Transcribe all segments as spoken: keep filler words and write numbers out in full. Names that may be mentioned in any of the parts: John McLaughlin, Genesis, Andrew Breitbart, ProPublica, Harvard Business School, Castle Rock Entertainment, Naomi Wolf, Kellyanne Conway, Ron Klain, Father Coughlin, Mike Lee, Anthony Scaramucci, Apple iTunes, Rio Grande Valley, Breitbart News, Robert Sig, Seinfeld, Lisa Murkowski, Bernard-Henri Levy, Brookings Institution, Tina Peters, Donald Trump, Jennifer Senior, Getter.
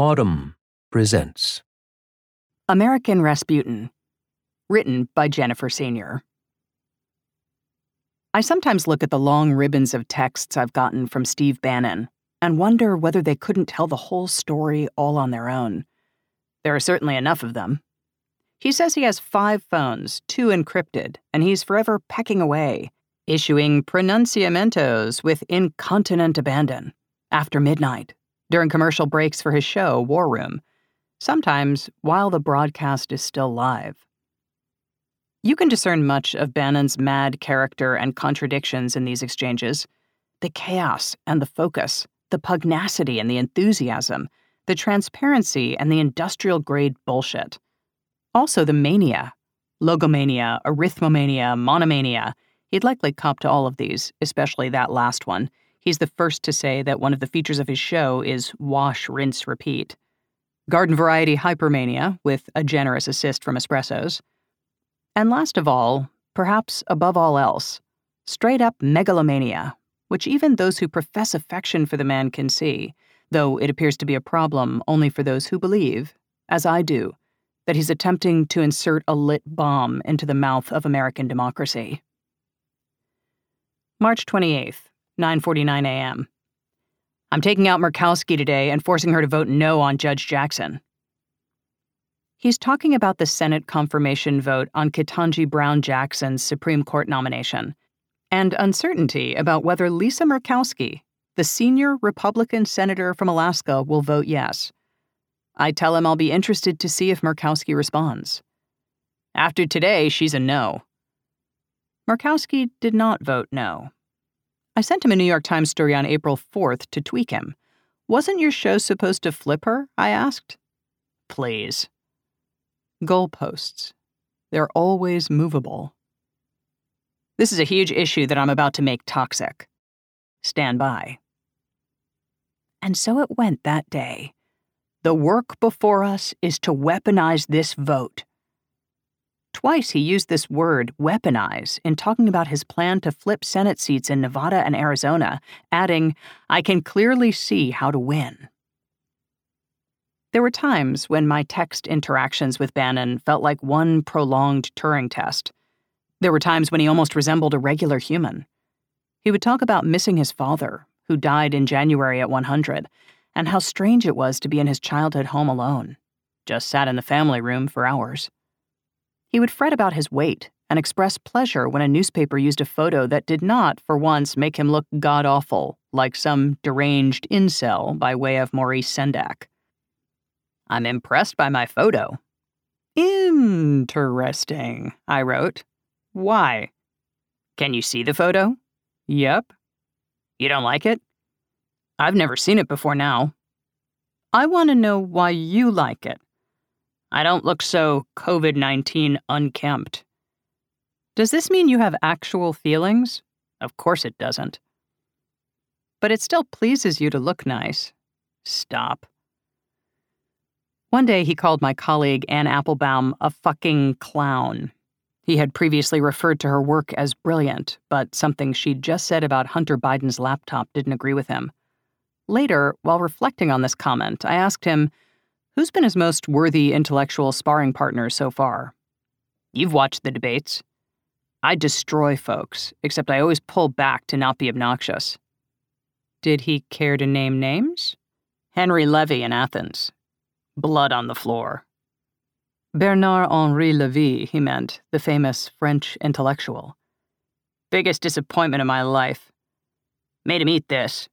Autumn presents American Rasputin, written by Jennifer Senior. I sometimes look at the long ribbons of texts I've gotten from Steve Bannon and wonder whether they couldn't tell the whole story all on their own. There are certainly enough of them. He says he has five phones, two encrypted, and he's forever pecking away, issuing pronunciamentos with incontinent abandon after midnight, during commercial breaks for his show, War Room, sometimes while the broadcast is still live. You can discern much of Bannon's mad character and contradictions in these exchanges, the chaos and the focus, the pugnacity and the enthusiasm, the transparency and the industrial-grade bullshit. Also the mania, logomania, arithmomania, monomania. He'd likely cop to all of these, especially that last one. He's the first to say that one of the features of his show is wash, rinse, repeat. Garden variety hypermania, with a generous assist from espressos. And last of all, perhaps above all else, straight-up megalomania, which even those who profess affection for the man can see, though it appears to be a problem only for those who believe, as I do, that he's attempting to insert a lit bomb into the mouth of American democracy. March twenty-eighth. nine forty-nine a.m. I'm taking out Murkowski today and forcing her to vote no on Judge Jackson. He's talking about the Senate confirmation vote on Ketanji Brown Jackson's Supreme Court nomination and uncertainty about whether Lisa Murkowski, the senior Republican senator from Alaska, will vote yes. I tell him I'll be interested to see if Murkowski responds. After today, she's a no. Murkowski did not vote no. I sent him a New York Times story on April fourth to tweak him. Wasn't your show supposed to flip her? I asked. Please. Goalposts. They're always movable. This is a huge issue that I'm about to make toxic. Stand by. And so it went that day. The work before us is to weaponize this vote. Twice he used this word, weaponize, in talking about his plan to flip Senate seats in Nevada and Arizona, adding, I can clearly see how to win. There were times when my text interactions with Bannon felt like one prolonged Turing test. There were times when he almost resembled a regular human. He would talk about missing his father, who died in January at one hundred, and how strange it was to be in his childhood home alone. Just sat in the family room for hours. He would fret about his weight and express pleasure when a newspaper used a photo that did not, for once, make him look god-awful, like some deranged incel by way of Maurice Sendak. I'm impressed by my photo. Interesting, I wrote. Why? Can you see the photo? Yep. You don't like it? I've never seen it before now. I want to know why you like it. I don't look so covid nineteen unkempt. Does this mean you have actual feelings? Of course it doesn't. But it still pleases you to look nice. Stop. One day he called my colleague Anne Applebaum a fucking clown. He had previously referred to her work as brilliant, but something she'd just said about Hunter Biden's laptop didn't agree with him. Later, while reflecting on this comment, I asked him, who's been his most worthy intellectual sparring partner so far? You've watched the debates. I destroy folks, except I always pull back to not be obnoxious. Did he care to name names? Henry Levy in Athens. Blood on the floor. Bernard-Henri Levy, he meant, the famous French intellectual. Biggest disappointment of my life. Made him eat this.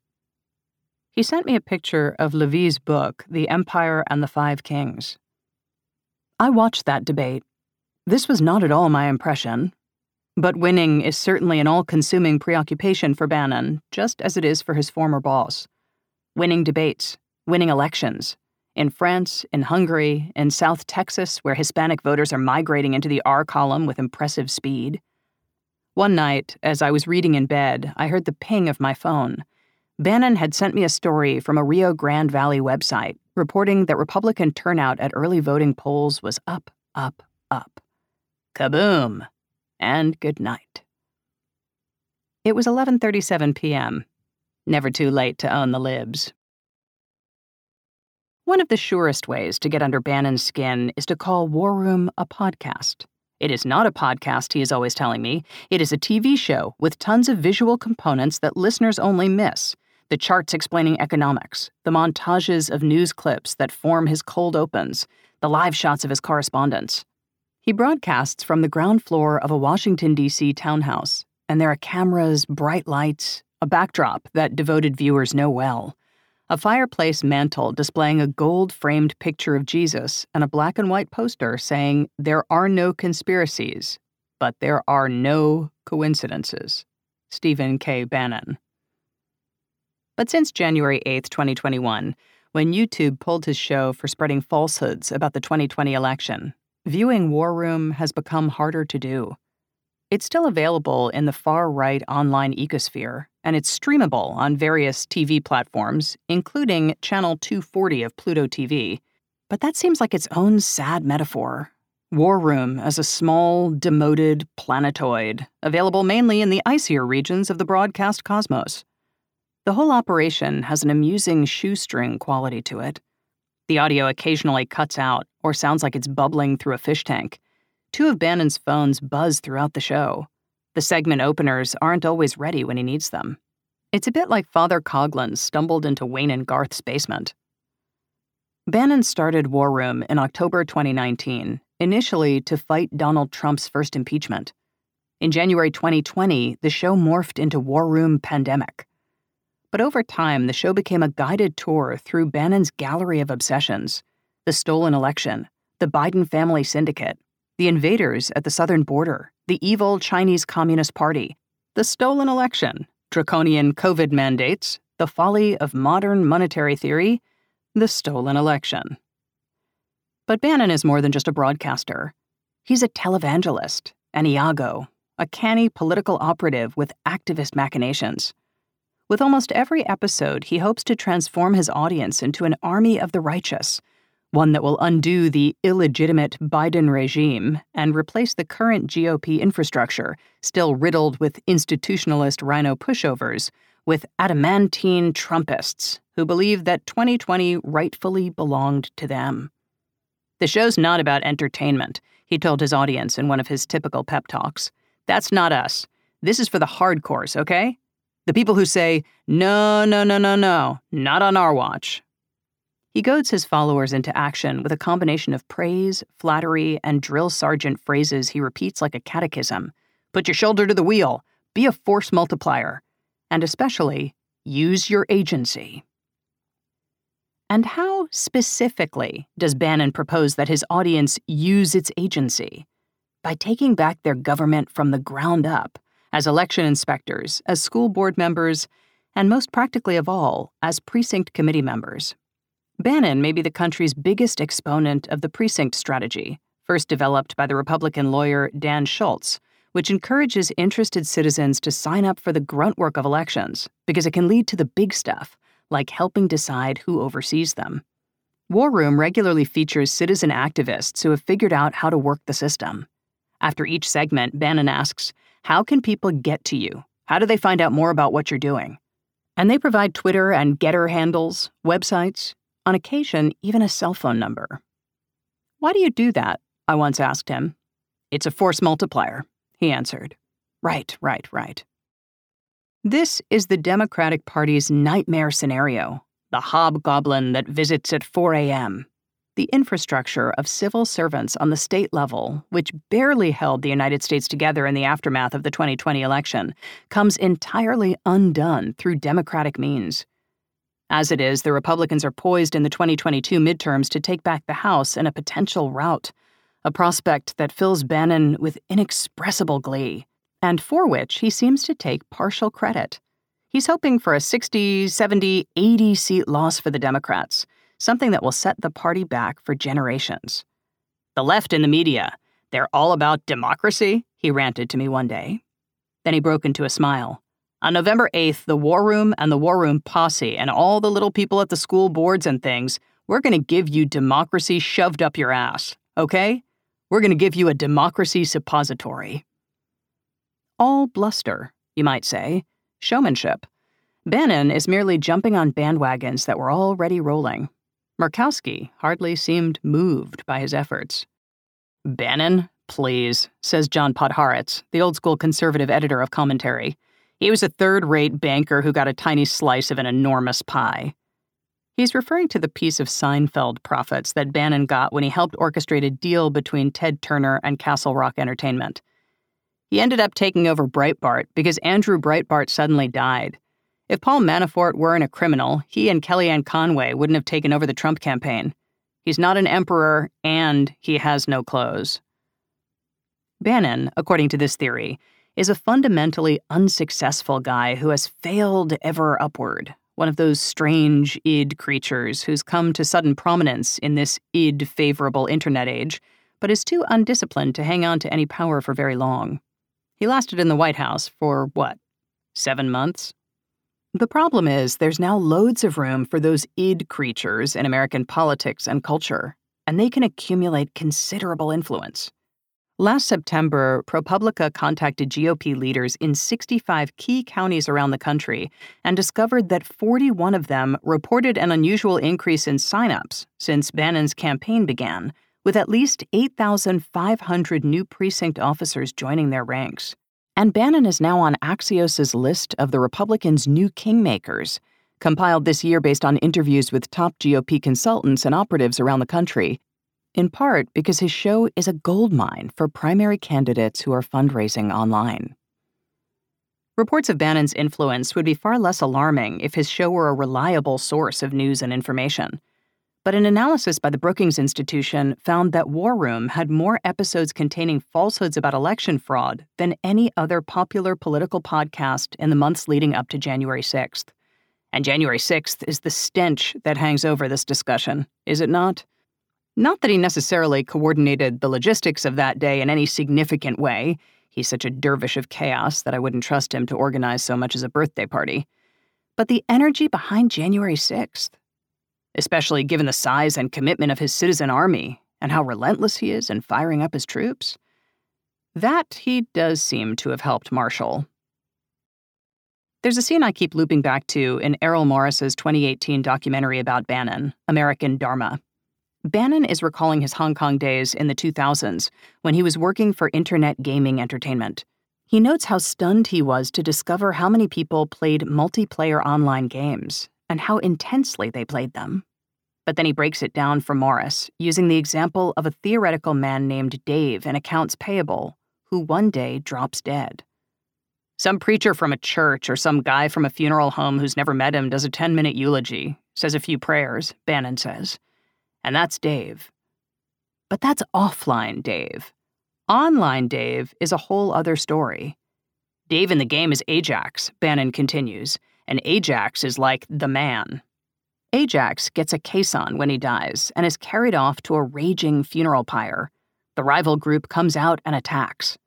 He sent me a picture of Levy's book, The Empire and the Five Kings. I watched that debate. This was not at all my impression. But winning is certainly an all-consuming preoccupation for Bannon, just as it is for his former boss. Winning debates, winning elections. In France, in Hungary, in South Texas, where Hispanic voters are migrating into the R column with impressive speed. One night, as I was reading in bed, I heard the ping of my phone. Bannon had sent me a story from a Rio Grande Valley website reporting that Republican turnout at early voting polls was up, up, up. Kaboom! And good night. It was eleven thirty-seven p.m. Never too late to own the libs. One of the surest ways to get under Bannon's skin is to call War Room a podcast. It is not a podcast, he is always telling me. It is a T V show with tons of visual components that listeners only miss. The charts explaining economics, the montages of news clips that form his cold opens, the live shots of his correspondence. He broadcasts from the ground floor of a Washington, D C townhouse, and there are cameras, bright lights, a backdrop that devoted viewers know well, a fireplace mantel displaying a gold-framed picture of Jesus and a black and white poster saying, "There are no conspiracies, but there are no coincidences." Stephen K. Bannon. But since January eighth, twenty twenty-one, when YouTube pulled his show for spreading falsehoods about the twenty twenty election, viewing War Room has become harder to do. It's still available in the far-right online ecosphere, and it's streamable on various T V platforms, including Channel two forty of Pluto T V. But that seems like its own sad metaphor. War Room as a small, demoted planetoid, available mainly in the icier regions of the broadcast cosmos. The whole operation has an amusing shoestring quality to it. The audio occasionally cuts out or sounds like it's bubbling through a fish tank. Two of Bannon's phones buzz throughout the show. The segment openers aren't always ready when he needs them. It's a bit like Father Coughlin stumbled into Wayne and Garth's basement. Bannon started War Room in October twenty nineteen, initially to fight Donald Trump's first impeachment. In January twenty twenty, the show morphed into War Room Pandemic. But over time, the show became a guided tour through Bannon's gallery of obsessions: the stolen election, the Biden family syndicate, the invaders at the southern border, the evil Chinese Communist Party, the stolen election, draconian COVID mandates, the folly of modern monetary theory, the stolen election. But Bannon is more than just a broadcaster. He's a televangelist, an Iago, a canny political operative with activist machinations. With almost every episode, he hopes to transform his audience into an army of the righteous, one that will undo the illegitimate Biden regime and replace the current G O P infrastructure, still riddled with institutionalist rhino pushovers, with adamantine Trumpists who believe that twenty twenty rightfully belonged to them. "The show's not about entertainment," he told his audience in one of his typical pep talks. "That's not us. This is for the hardcores, okay? The people who say, no, no, no, no, no, not on our watch." He goads his followers into action with a combination of praise, flattery, and drill sergeant phrases he repeats like a catechism. Put your shoulder to the wheel, be a force multiplier, and especially, use your agency. And how specifically does Bannon propose that his audience use its agency? By taking back their government from the ground up, as election inspectors, as school board members, and most practically of all, as precinct committee members. Bannon may be the country's biggest exponent of the precinct strategy, first developed by the Republican lawyer Dan Schultz, which encourages interested citizens to sign up for the grunt work of elections because it can lead to the big stuff, like helping decide who oversees them. War Room regularly features citizen activists who have figured out how to work the system. After each segment, Bannon asks, "How can people get to you? How do they find out more about what you're doing?" And they provide Twitter and Getter handles, websites, on occasion, even a cell phone number. "Why do you do that?" I once asked him. "It's a force multiplier," he answered. Right, right, right. This is the Democratic Party's nightmare scenario, the hobgoblin that visits at four a.m., the infrastructure of civil servants on the state level, which barely held the United States together in the aftermath of the twenty twenty election, comes entirely undone through democratic means. As it is, the Republicans are poised in the twenty twenty-two midterms to take back the House in a potential rout, a prospect that fills Bannon with inexpressible glee, and for which he seems to take partial credit. He's hoping for a sixty, seventy, eighty-seat loss for the Democrats, something that will set the party back for generations. "The left in the media, they're all about democracy," he ranted to me one day. Then he broke into a smile. "On November eighth, the War Room and the War Room posse and all the little people at the school boards and things, we're going to give you democracy shoved up your ass, okay? We're going to give you a democracy suppository." All bluster, you might say, showmanship. Bannon is merely jumping on bandwagons that were already rolling. Murkowski hardly seemed moved by his efforts. "Bannon, please," says John Podhoretz, the old-school conservative editor of Commentary. "He was a third-rate banker who got a tiny slice of an enormous pie." He's referring to the piece of Seinfeld profits that Bannon got when he helped orchestrate a deal between Ted Turner and Castle Rock Entertainment. He ended up taking over Breitbart because Andrew Breitbart suddenly died. If Paul Manafort weren't a criminal, he and Kellyanne Conway wouldn't have taken over the Trump campaign. He's not an emperor, and he has no clothes. Bannon, according to this theory, is a fundamentally unsuccessful guy who has failed ever upward, one of those strange id creatures who's come to sudden prominence in this id-favorable internet age, but is too undisciplined to hang on to any power for very long. He lasted in the White House for, what, seven months? The problem is there's now loads of room for those id creatures in American politics and culture, and they can accumulate considerable influence. Last September, ProPublica contacted G O P leaders in sixty-five key counties around the country and discovered that forty-one of them reported an unusual increase in signups since Bannon's campaign began, with at least eight thousand five hundred new precinct officers joining their ranks. And Bannon is now on Axios' list of the Republicans' new kingmakers, compiled this year based on interviews with top G O P consultants and operatives around the country, in part because his show is a goldmine for primary candidates who are fundraising online. Reports of Bannon's influence would be far less alarming if his show were a reliable source of news and information. But an analysis by the Brookings Institution found that War Room had more episodes containing falsehoods about election fraud than any other popular political podcast in the months leading up to January sixth. And January sixth is the stench that hangs over this discussion, is it not? Not that he necessarily coordinated the logistics of that day in any significant way. He's such a dervish of chaos that I wouldn't trust him to organize so much as a birthday party. But the energy behind January sixth, especially given the size and commitment of his citizen army and how relentless he is in firing up his troops, that he does seem to have helped marshal. There's a scene I keep looping back to in Errol Morris's twenty eighteen documentary about Bannon, American Dharma. Bannon is recalling his Hong Kong days in the two thousands when he was working for Internet Gaming Entertainment. He notes how stunned he was to discover how many people played multiplayer online games and how intensely they played them. But then he breaks it down for Morris, using the example of a theoretical man named Dave in accounts payable who one day drops dead. "Some preacher from a church or some guy from a funeral home who's never met him does a ten-minute eulogy, says a few prayers," Bannon says. "And that's Dave." But that's offline Dave. Online Dave is a whole other story. "Dave in the game is Ajax," Bannon continues, "and Ajax is like the man." Ajax gets a caisson when he dies and is carried off to a raging funeral pyre. The rival group comes out and attacks.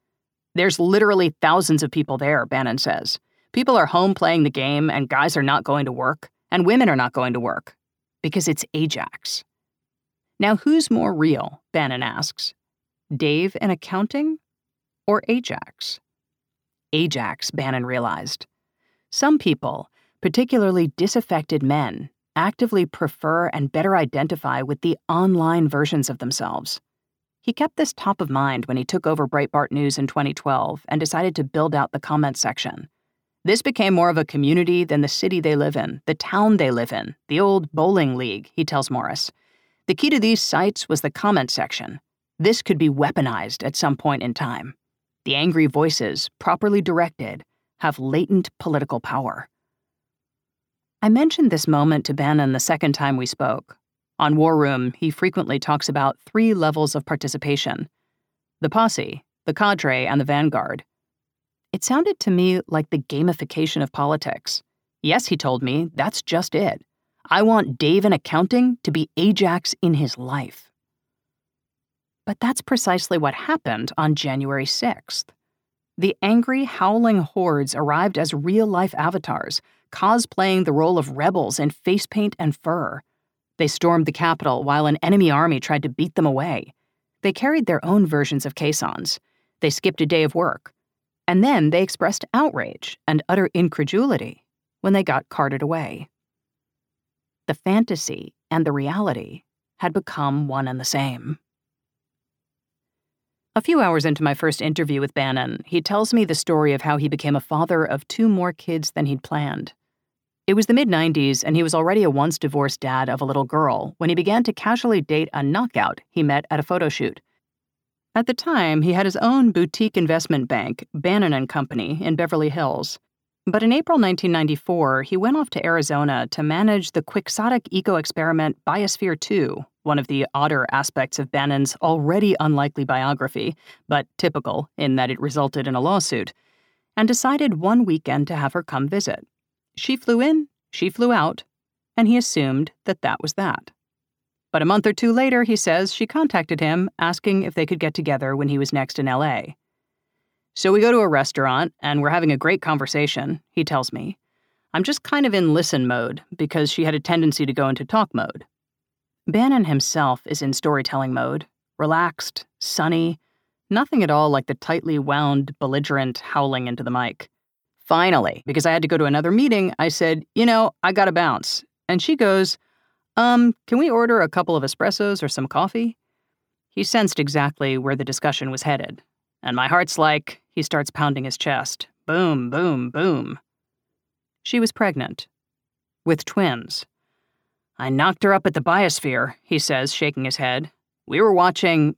"There's literally thousands of people there," Bannon says. "People are home playing the game, and guys are not going to work, and women are not going to work, because it's Ajax." Now, who's more real, Bannon asks, Dave in accounting or Ajax? Ajax, Bannon realized. Some people, particularly disaffected men, actively prefer and better identify with the online versions of themselves. He kept this top of mind when he took over Breitbart News in twenty twelve and decided to build out the comment section. "This became more of a community than the city they live in, the town they live in, the old bowling league," he tells Morris. "The key to these sites was the comment section. This could be weaponized at some point in time. The angry voices, properly directed, have latent political power." I mentioned this moment to Bannon the second time we spoke. On War Room, he frequently talks about three levels of participation: the posse, the cadre, and the vanguard. It sounded to me like the gamification of politics. Yes, he told me, that's just it. I want Dave in accounting to be Ajax in his life. But that's precisely what happened on January sixth. The angry, howling hordes arrived as real-life avatars, cosplaying the role of rebels in face paint and fur. They stormed the Capitol while an enemy army tried to beat them away. They carried their own versions of caissons. They skipped a day of work. And then they expressed outrage and utter incredulity when they got carted away. The fantasy and the reality had become one and the same. A few hours into my first interview with Bannon, he tells me the story of how he became a father of two more kids than he'd planned. It was the mid nineties, and he was already a once-divorced dad of a little girl when he began to casually date a knockout he met at a photo shoot. At the time, he had his own boutique investment bank, Bannon and Company, in Beverly Hills. But in April nineteen ninety-four, he went off to Arizona to manage the quixotic eco-experiment Biosphere two, one of the odder aspects of Bannon's already unlikely biography, but typical in that it resulted in a lawsuit, and decided one weekend to have her come visit. She flew in, she flew out, and he assumed that that was that. But a month or two later, he says, she contacted him, asking if they could get together when he was next in L A. "So we go to a restaurant, and we're having a great conversation," he tells me. "I'm just kind of in listen mode, because she had a tendency to go into talk mode." Bannon himself is in storytelling mode, relaxed, sunny, nothing at all like the tightly wound, belligerent howling into the mic. "Finally, because I had to go to another meeting, I said, you know, I gotta bounce." And she goes, um, "Can we order a couple of espressos or some coffee?" He sensed exactly where the discussion was headed. "And my heart's like," he starts pounding his chest. "Boom, boom, boom." She was pregnant. With twins. "I knocked her up at the Biosphere," he says, shaking his head. "We were watching,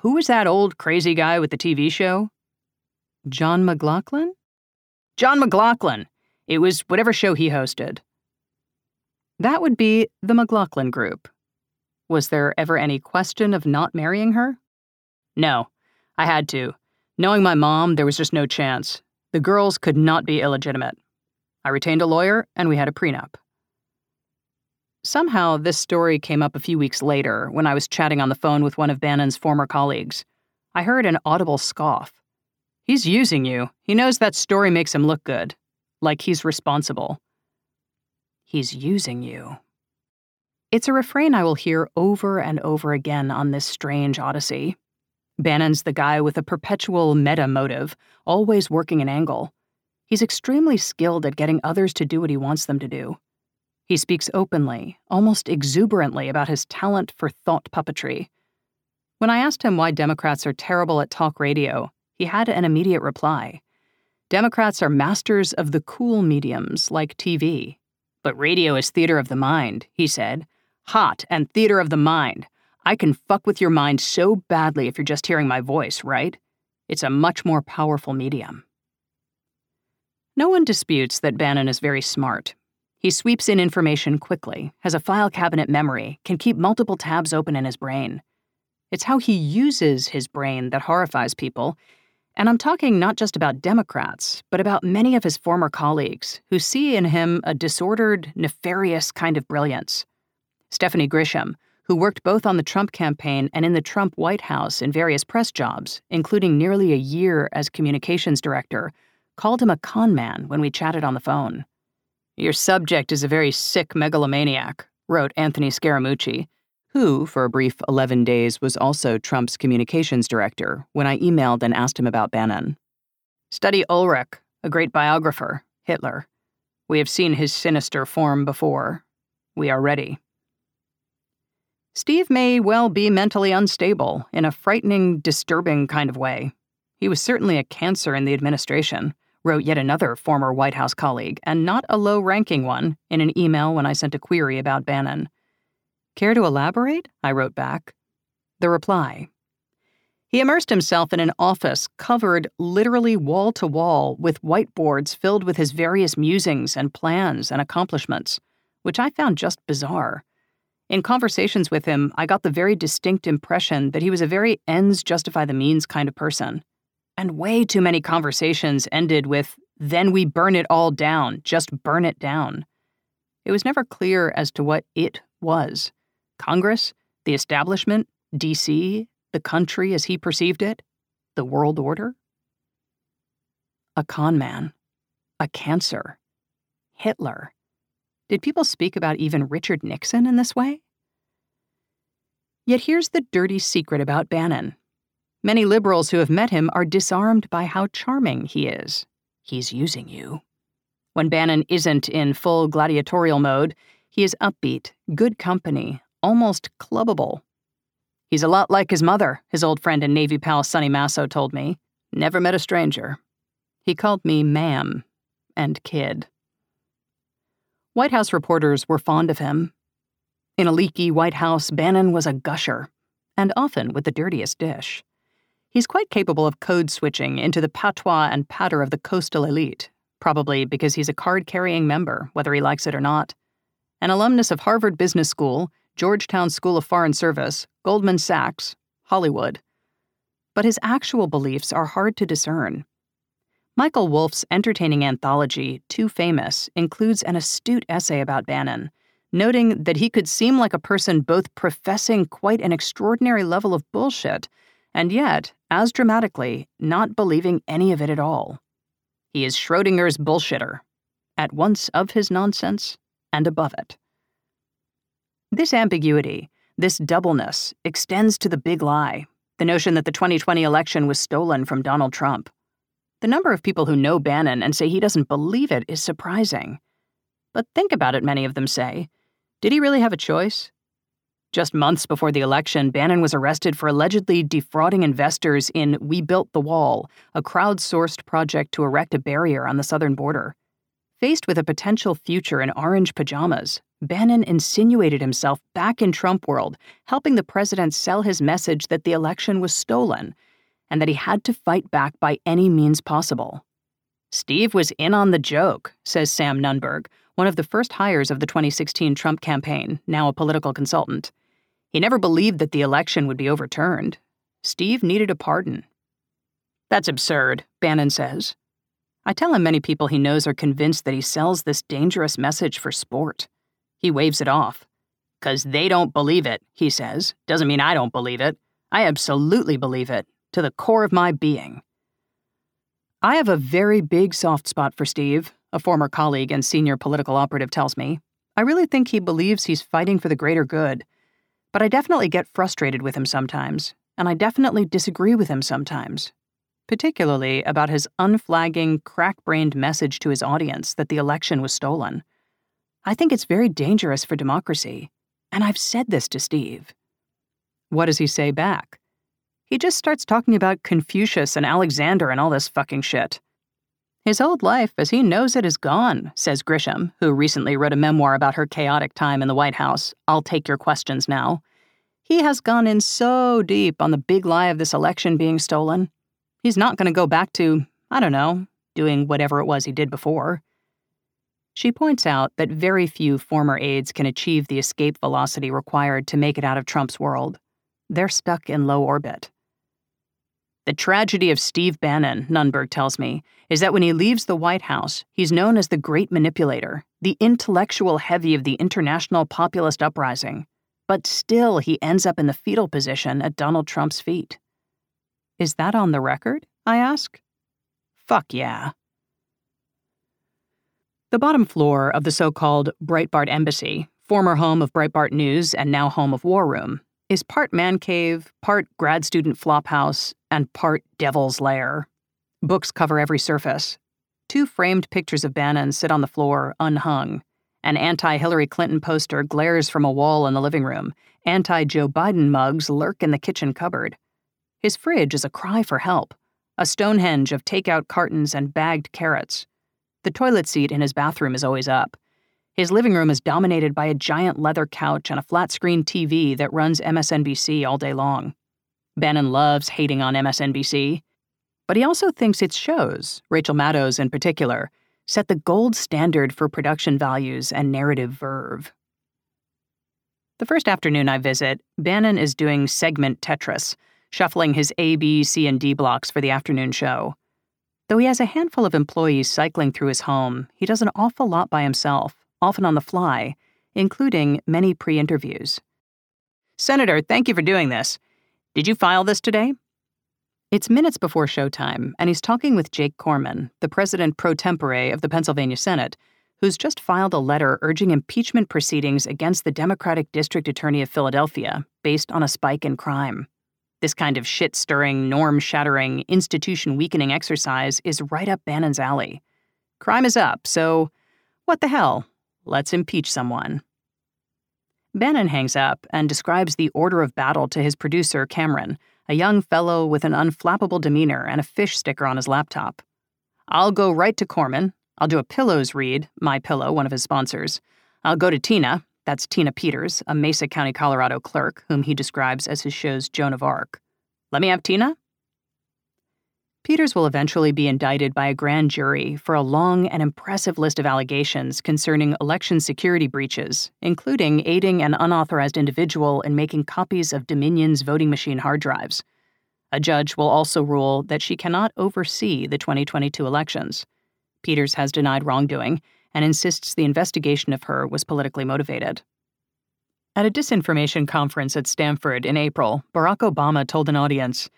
who was that old crazy guy with the T V show?" John McLaughlin? John McLaughlin. It was whatever show he hosted. That would be The McLaughlin Group. Was there ever any question of not marrying her? "No, I had to. Knowing my mom, there was just no chance. The girls could not be illegitimate. I retained a lawyer, and we had a prenup." Somehow, this story came up a few weeks later when I was chatting on the phone with one of Bannon's former colleagues. I heard an audible scoff. "He's using you. He knows that story makes him look good. Like he's responsible." He's using you. It's a refrain I will hear over and over again on this strange odyssey. Bannon's the guy with a perpetual meta-motive, always working an angle. He's extremely skilled at getting others to do what he wants them to do. He speaks openly, almost exuberantly about his talent for thought puppetry. When I asked him why Democrats are terrible at talk radio, he had an immediate reply. "Democrats are masters of the cool mediums, like T V. But radio is theater of the mind," he said. "Hot and theater of the mind. I can fuck with your mind so badly if you're just hearing my voice, right? It's a much more powerful medium." No one disputes that Bannon is very smart. He sweeps in information quickly, has a file cabinet memory, can keep multiple tabs open in his brain. It's how he uses his brain that horrifies people. And I'm talking not just about Democrats, but about many of his former colleagues who see in him a disordered, nefarious kind of brilliance. Stephanie Grisham, who worked both on the Trump campaign and in the Trump White House in various press jobs, including nearly a year as communications director, called him a con man when we chatted on the phone. "Your subject is a very sick megalomaniac," wrote Anthony Scaramucci, who, for a brief eleven days, was also Trump's communications director, when I emailed and asked him about Bannon. "Study Ulrich, a great biographer, Hitler. We have seen his sinister form before. We are ready." Steve may well be mentally unstable in a frightening, disturbing kind of way. "He was certainly a cancer in the administration," wrote yet another former White House colleague, and not a low-ranking one, in an email when I sent a query about Bannon. "Care to elaborate?" I wrote back. The reply: "He immersed himself in an office covered literally wall-to-wall with whiteboards filled with his various musings and plans and accomplishments," which I found just bizarre. In conversations with him, I got the very distinct impression that he was a very ends justify the means kind of person. And way too many conversations ended with, "Then we burn it all down, just burn it down." It was never clear as to what it was. Congress, the establishment, D C, the country as he perceived it, the world order? A con man. A cancer. Hitler. Did people speak about even Richard Nixon in this way? Yet here's the dirty secret about Bannon. Many liberals who have met him are disarmed by how charming he is. He's using you. When Bannon isn't in full gladiatorial mode, He is upbeat, good company, almost clubbable. He's a lot like his mother, his old friend and Navy pal Sonny Masso told me. Never met a stranger. He called me ma'am and kid. White House reporters were fond of him. In a leaky White House, Bannon was a gusher, and often with the dirtiest dish. He's quite capable of code switching into the patois and patter of the coastal elite, probably because he's a card-carrying member, whether he likes it or not. An alumnus of Harvard Business School, Georgetown School of Foreign Service, Goldman Sachs, Hollywood. But his actual beliefs are hard to discern. Michael Wolff's entertaining anthology, Too Famous, includes an astute essay about Bannon, noting that he could seem like a person both professing quite an extraordinary level of bullshit and yet, as dramatically, not believing any of it at all. He is Schrodinger's bullshitter, at once of his nonsense and above it. This ambiguity, this doubleness, extends to the big lie, the notion that the twenty twenty election was stolen from Donald Trump. The number of people who know Bannon and say he doesn't believe it is surprising. But think about it, many of them say. Did he really have a choice? Just months before the election, Bannon was arrested for allegedly defrauding investors in We Built the Wall, a crowdsourced project to erect a barrier on the southern border. Faced with a potential future in orange pajamas, Bannon insinuated himself back in Trump world, helping the president sell his message that the election was stolen and that he had to fight back by any means possible. Steve was in on the joke, says Sam Nunberg, one of the first hires of the twenty sixteen Trump campaign, now a political consultant. He never believed that the election would be overturned. Steve needed a pardon. That's absurd, Bannon says. I tell him many people he knows are convinced that he sells this dangerous message for sport. He waves it off. 'Cause they don't believe it, he says. Doesn't mean I don't believe it. I absolutely believe it, to the core of my being. I have a very big soft spot for Steve, a former colleague and senior political operative tells me. I really think he believes he's fighting for the greater good. But I definitely get frustrated with him sometimes, and I definitely disagree with him sometimes, particularly about his unflagging, crack-brained message to his audience that the election was stolen. I think it's very dangerous for democracy, and I've said this to Steve. What does he say back? He just starts talking about Confucius and Alexander and all this fucking shit. His old life, as he knows it, is gone, says Grisham, who recently wrote a memoir about her chaotic time in the White House, I'll Take Your Questions Now. He has gone in so deep on the big lie of this election being stolen. He's not going to go back to, I don't know, doing whatever it was he did before. She points out that very few former aides can achieve the escape velocity required to make it out of Trump's world. They're stuck in low orbit. The tragedy of Steve Bannon, Nunberg tells me, is that when he leaves the White House, he's known as the great manipulator, the intellectual heavy of the international populist uprising. But still, he ends up in the fetal position at Donald Trump's feet. Is that on the record? I ask. Fuck yeah. The bottom floor of the so-called Breitbart Embassy, former home of Breitbart News and now home of War Room, is part man cave, part grad student flophouse, and part devil's lair. Books cover every surface. Two framed pictures of Bannon sit on the floor, unhung. An anti-Hillary Clinton poster glares from a wall in the living room. Anti-Joe Biden mugs lurk in the kitchen cupboard. His fridge is a cry for help, a Stonehenge of takeout cartons and bagged carrots. The toilet seat in his bathroom is always up. His living room is dominated by a giant leather couch and a flat-screen T V that runs M S N B C all day long. Bannon loves hating on M S N B C, but he also thinks its shows, Rachel Maddow's in particular, set the gold standard for production values and narrative verve. The first afternoon I visit, Bannon is doing segment Tetris, shuffling his A, B, C, and D blocks for the afternoon show. Though he has a handful of employees cycling through his home, he does an awful lot by himself, often on the fly, including many pre-interviews. Senator, thank you for doing this. Did you file this today? It's minutes before showtime, and he's talking with Jake Corman, the president pro tempore of the Pennsylvania Senate, who's just filed a letter urging impeachment proceedings against the Democratic District Attorney of Philadelphia, based on a spike in crime. This kind of shit-stirring, norm-shattering, institution-weakening exercise is right up Bannon's alley. Crime is up, so what the hell? Let's impeach someone. Bannon hangs up and describes the order of battle to his producer, Cameron, a young fellow with an unflappable demeanor and a fish sticker on his laptop. I'll go right to Corman. I'll do a pillows read, My Pillow, one of his sponsors. I'll go to Tina, that's Tina Peters, a Mesa County, Colorado clerk, whom he describes as his show's Joan of Arc. Let me have Tina? Peters will eventually be indicted by a grand jury for a long and impressive list of allegations concerning election security breaches, including aiding an unauthorized individual in making copies of Dominion's voting machine hard drives. A judge will also rule that she cannot oversee the twenty twenty-two elections. Peters has denied wrongdoing and insists the investigation of her was politically motivated. At a disinformation conference at Stanford in April, Barack Obama told an audience,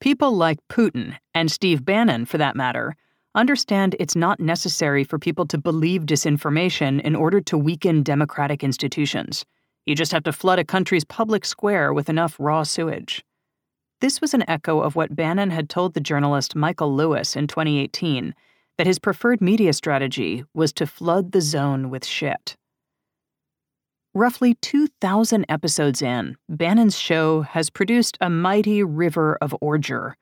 people like Putin, and Steve Bannon for that matter, understand it's not necessary for people to believe disinformation in order to weaken democratic institutions. You just have to flood a country's public square with enough raw sewage. This was an echo of what Bannon had told the journalist Michael Lewis in twenty eighteen, that his preferred media strategy was to flood the zone with shit. Roughly two thousand episodes in, Bannon's show has produced a mighty river of ordure.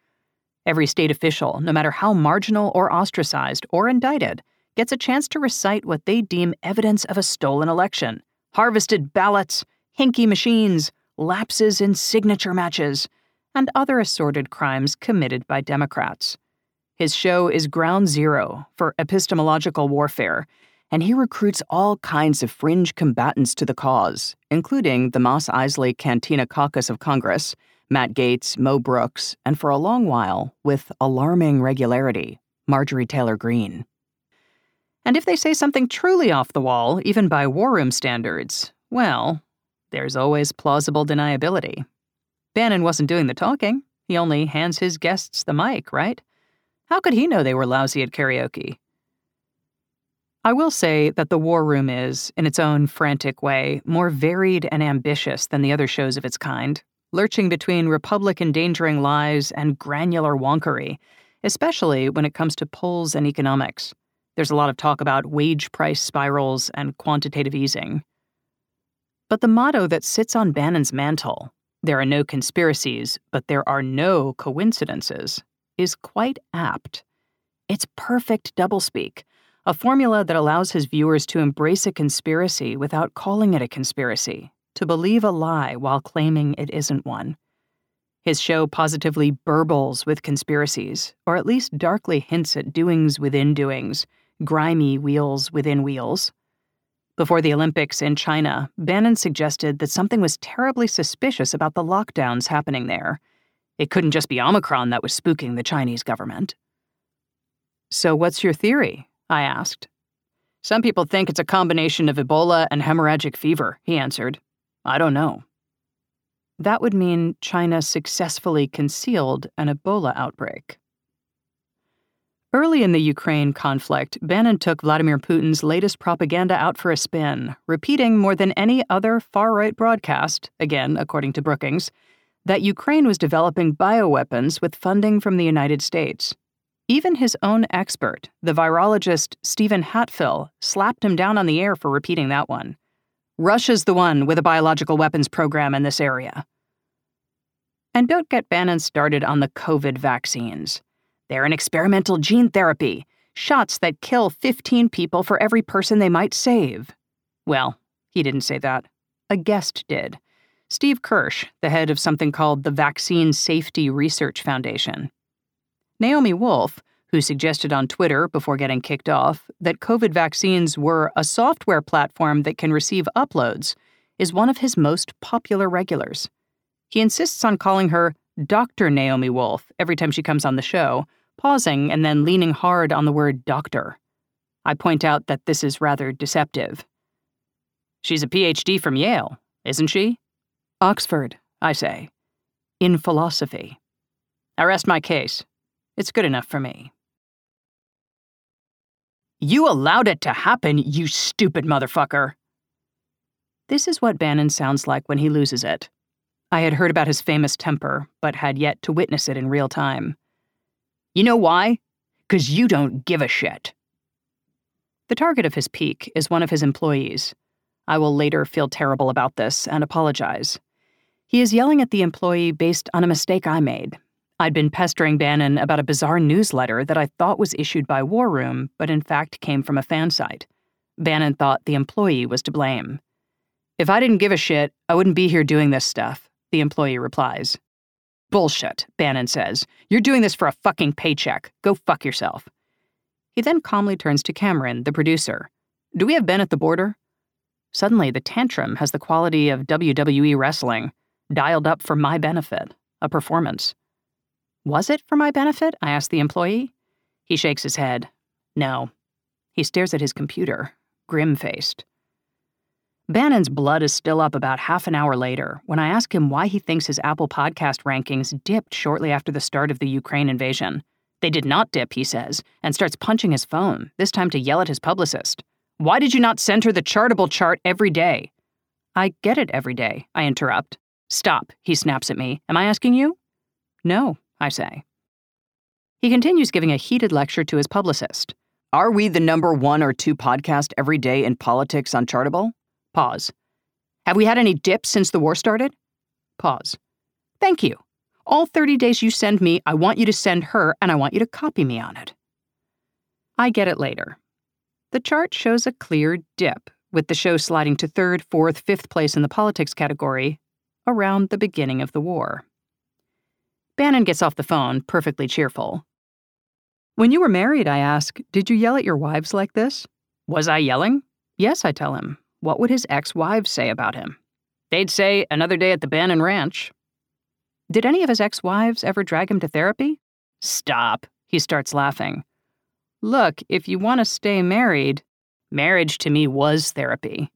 Every state official, no matter how marginal or ostracized or indicted, gets a chance to recite what they deem evidence of a stolen election, harvested ballots, hinky machines, lapses in signature matches, and other assorted crimes committed by Democrats. His show is ground zero for epistemological warfare, and he recruits all kinds of fringe combatants to the cause, including the Moss Isley Cantina Caucus of Congress, Matt Gaetz, Mo Brooks, and for a long while, with alarming regularity, Marjorie Taylor Greene. And if they say something truly off the wall, even by War Room standards, well, there's always plausible deniability. Bannon wasn't doing the talking. He only hands his guests the mic, right? How could he know they were lousy at karaoke? I will say that The War Room is, in its own frantic way, more varied and ambitious than the other shows of its kind, lurching between republic-endangering lies and granular wonkery, especially when it comes to polls and economics. There's a lot of talk about wage price spirals and quantitative easing. But the motto that sits on Bannon's mantle, there are no conspiracies, but there are no coincidences, is quite apt. It's perfect doublespeak, a formula that allows his viewers to embrace a conspiracy without calling it a conspiracy, to believe a lie while claiming it isn't one. His show positively burbles with conspiracies, or at least darkly hints at doings within doings, grimy wheels within wheels. Before the Olympics in China, Bannon suggested that something was terribly suspicious about the lockdowns happening there. It couldn't just be Omicron that was spooking the Chinese government. So what's your theory? I asked. Some people think it's a combination of Ebola and hemorrhagic fever, he answered. I don't know. That would mean China successfully concealed an Ebola outbreak. Early in the Ukraine conflict, Bannon took Vladimir Putin's latest propaganda out for a spin, repeating more than any other far-right broadcast, again, according to Brookings, that Ukraine was developing bioweapons with funding from the United States. Even his own expert, the virologist Stephen Hatfill, slapped him down on the air for repeating that one. Russia's the one with a biological weapons program in this area. And don't get Bannon started on the COVID vaccines. They're an experimental gene therapy, shots that kill fifteen people for every person they might save. Well, he didn't say that. A guest did. Steve Kirsch, the head of something called the Vaccine Safety Research Foundation. Naomi Wolf, who suggested on Twitter before getting kicked off that COVID vaccines were a software platform that can receive uploads, is one of his most popular regulars. He insists on calling her Doctor Naomi Wolf every time she comes on the show, pausing and then leaning hard on the word doctor. I point out that this is rather deceptive. She's a P H D from Yale, isn't she? Oxford, I say, in philosophy. I rest my case. It's good enough for me. You allowed it to happen, you stupid motherfucker. This is what Bannon sounds like when he loses it. I had heard about his famous temper, but had yet to witness it in real time. You know why? 'Cause you don't give a shit. The target of his pique is one of his employees, I will later feel terrible about this and apologize. He is yelling at the employee based on a mistake I made. I'd been pestering Bannon about a bizarre newsletter that I thought was issued by War Room, but in fact came from a fan site. Bannon thought the employee was to blame. If I didn't give a shit, I wouldn't be here doing this stuff, the employee replies. Bullshit, Bannon says. You're doing this for a fucking paycheck. Go fuck yourself. He then calmly turns to Cameron, the producer. Do we have Ben at the border? Suddenly, the tantrum has the quality of W W E wrestling, dialed up for my benefit, a performance. Was it for my benefit? I asked the employee. He shakes his head. No. He stares at his computer, grim-faced. Bannon's blood is still up about half an hour later when I ask him why he thinks his Apple podcast rankings dipped shortly after the start of the Ukraine invasion. They did not dip, he says, and starts punching his phone, this time to yell at his publicist. Why did you not center the chartable chart every day? I get it every day, I interrupt. Stop, he snaps at me. Am I asking you? No, I say. He continues giving a heated lecture to his publicist. Are we the number one or two podcast every day in politics on Chartable? Pause. Have we had any dips since the war started? Pause. Thank you. All thirty days you send me, I want you to send her, and I want you to copy me on it. I get it later. The chart shows a clear dip, with the show sliding to third, fourth, fifth place in the politics category around the beginning of the war. Bannon gets off the phone, perfectly cheerful. When you were married, I ask, did you yell at your wives like this? Was I yelling? Yes, I tell him. What would his ex-wives say about him? They'd say, another day at the Bannon Ranch. Did any of his ex-wives ever drag him to therapy? Stop, he starts laughing. Look, if you want to stay married, marriage to me was therapy.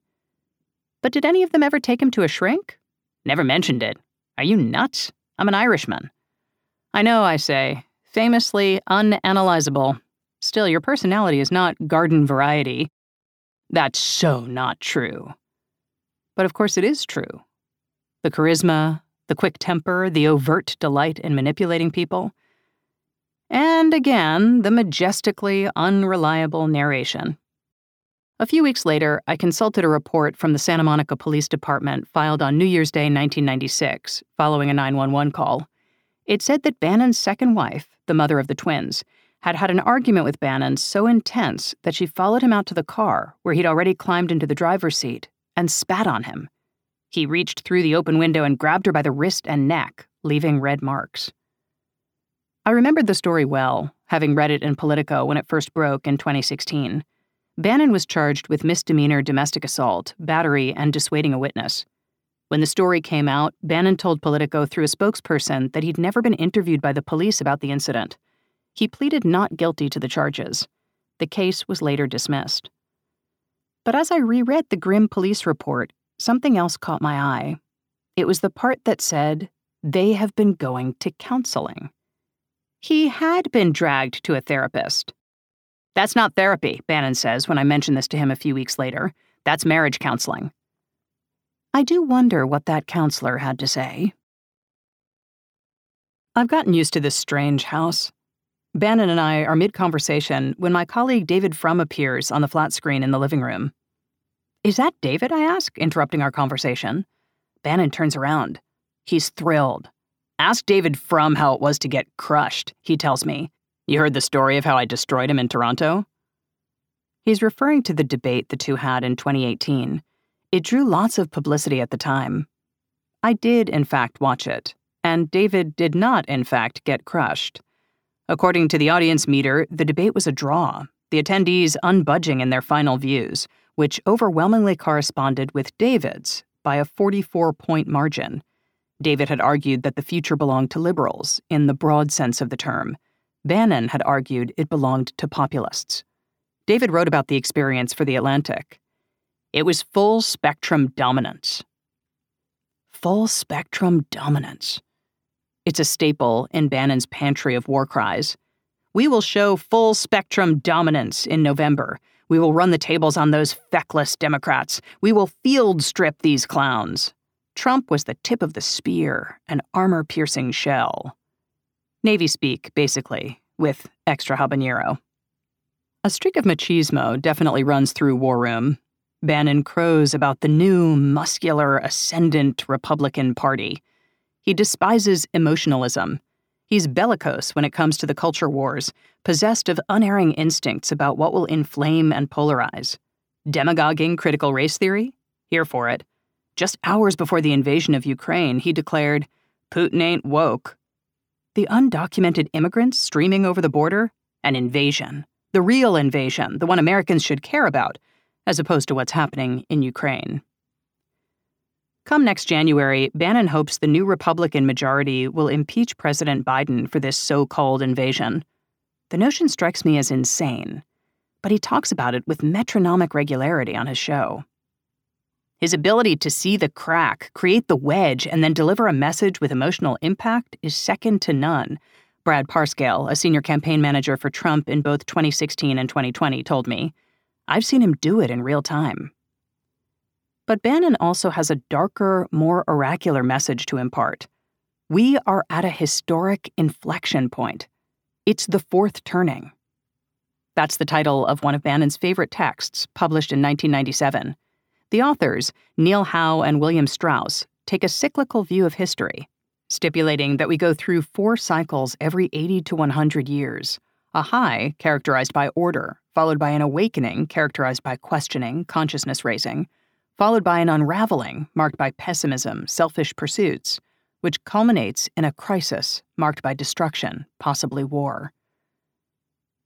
But did any of them ever take him to a shrink? Never mentioned it. Are you nuts? I'm an Irishman. I know, I say, famously unanalyzable. Still, your personality is not garden variety. That's so not true. But of course it is true. The charisma, the quick temper, the overt delight in manipulating people. And again, the majestically unreliable narration. A few weeks later, I consulted a report from the Santa Monica Police Department filed on New Year's Day nineteen ninety-six, following a nine one one call. It said that Bannon's second wife, the mother of the twins, had had an argument with Bannon so intense that she followed him out to the car, where he'd already climbed into the driver's seat, and spat on him. He reached through the open window and grabbed her by the wrist and neck, leaving red marks. I remembered the story well, having read it in Politico when it first broke in twenty sixteen. Bannon was charged with misdemeanor domestic assault, battery, and dissuading a witness. When the story came out, Bannon told Politico through a spokesperson that he'd never been interviewed by the police about the incident. He pleaded not guilty to the charges. The case was later dismissed. But as I reread the grim police report, something else caught my eye. It was the part that said, they have been going to counseling. He had been dragged to a therapist. That's not therapy, Bannon says when I mention this to him a few weeks later. That's marriage counseling. I do wonder what that counselor had to say. I've gotten used to this strange house. Bannon and I are mid-conversation when my colleague David Frum appears on the flat screen in the living room. Is that David, I ask, interrupting our conversation? Bannon turns around. He's thrilled. Ask David Frum how it was to get crushed, he tells me. You heard the story of how I destroyed him in Toronto? He's referring to the debate the two had in twenty eighteen. It drew lots of publicity at the time. I did, in fact, watch it, and David did not, in fact, get crushed. According to the audience meter, the debate was a draw, the attendees unbudging in their final views, which overwhelmingly corresponded with David's by a forty-four point margin. David had argued that the future belonged to liberals, in the broad sense of the term. Bannon had argued it belonged to populists. David wrote about the experience for The Atlantic. It was full-spectrum dominance. Full-spectrum dominance. It's a staple in Bannon's pantry of war cries. We will show full-spectrum dominance in November. We will run the tables on those feckless Democrats. We will field-strip these clowns. Trump was the tip of the spear, an armor-piercing shell. Navy speak, basically, with extra habanero. A streak of machismo definitely runs through War Room. Bannon crows about the new, muscular, ascendant Republican Party. He despises emotionalism. He's bellicose when it comes to the culture wars, possessed of unerring instincts about what will inflame and polarize. Demagoguing critical race theory? Here for it. Just hours before the invasion of Ukraine, he declared, "Putin ain't woke." The undocumented immigrants streaming over the border? An invasion. The real invasion, the one Americans should care about, as opposed to what's happening in Ukraine. Come next January, Bannon hopes the new Republican majority will impeach President Biden for this so-called invasion. The notion strikes me as insane, but he talks about it with metronomic regularity on his show. His ability to see the crack, create the wedge, and then deliver a message with emotional impact is second to none, Brad Parscale, a senior campaign manager for Trump in both twenty sixteen and twenty twenty, told me. I've seen him do it in real time. But Bannon also has a darker, more oracular message to impart. We are at a historic inflection point. It's the fourth turning. That's the title of one of Bannon's favorite texts, published in nineteen ninety-seven. The authors, Neil Howe and William Strauss, take a cyclical view of history, stipulating that we go through four cycles every eighty to one hundred years, a high characterized by order, followed by an awakening characterized by questioning, consciousness raising, followed by an unraveling marked by pessimism, selfish pursuits, which culminates in a crisis marked by destruction, possibly war.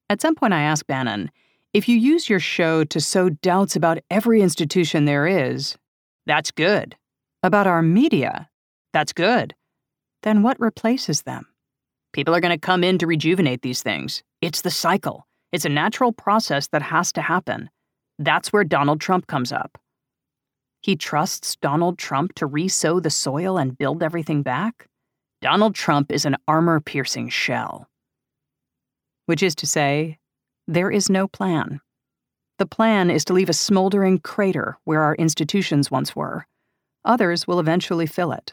At some point I asked Bannon, if you use your show to sow doubts about every institution there is, that's good. About our media, that's good. Then what replaces them? People are going to come in to rejuvenate these things. It's the cycle. It's a natural process that has to happen. That's where Donald Trump comes up. He trusts Donald Trump to re-sow the soil and build everything back? Donald Trump is an armor-piercing shell. Which is to say, there is no plan. The plan is to leave a smoldering crater where our institutions once were. Others will eventually fill it.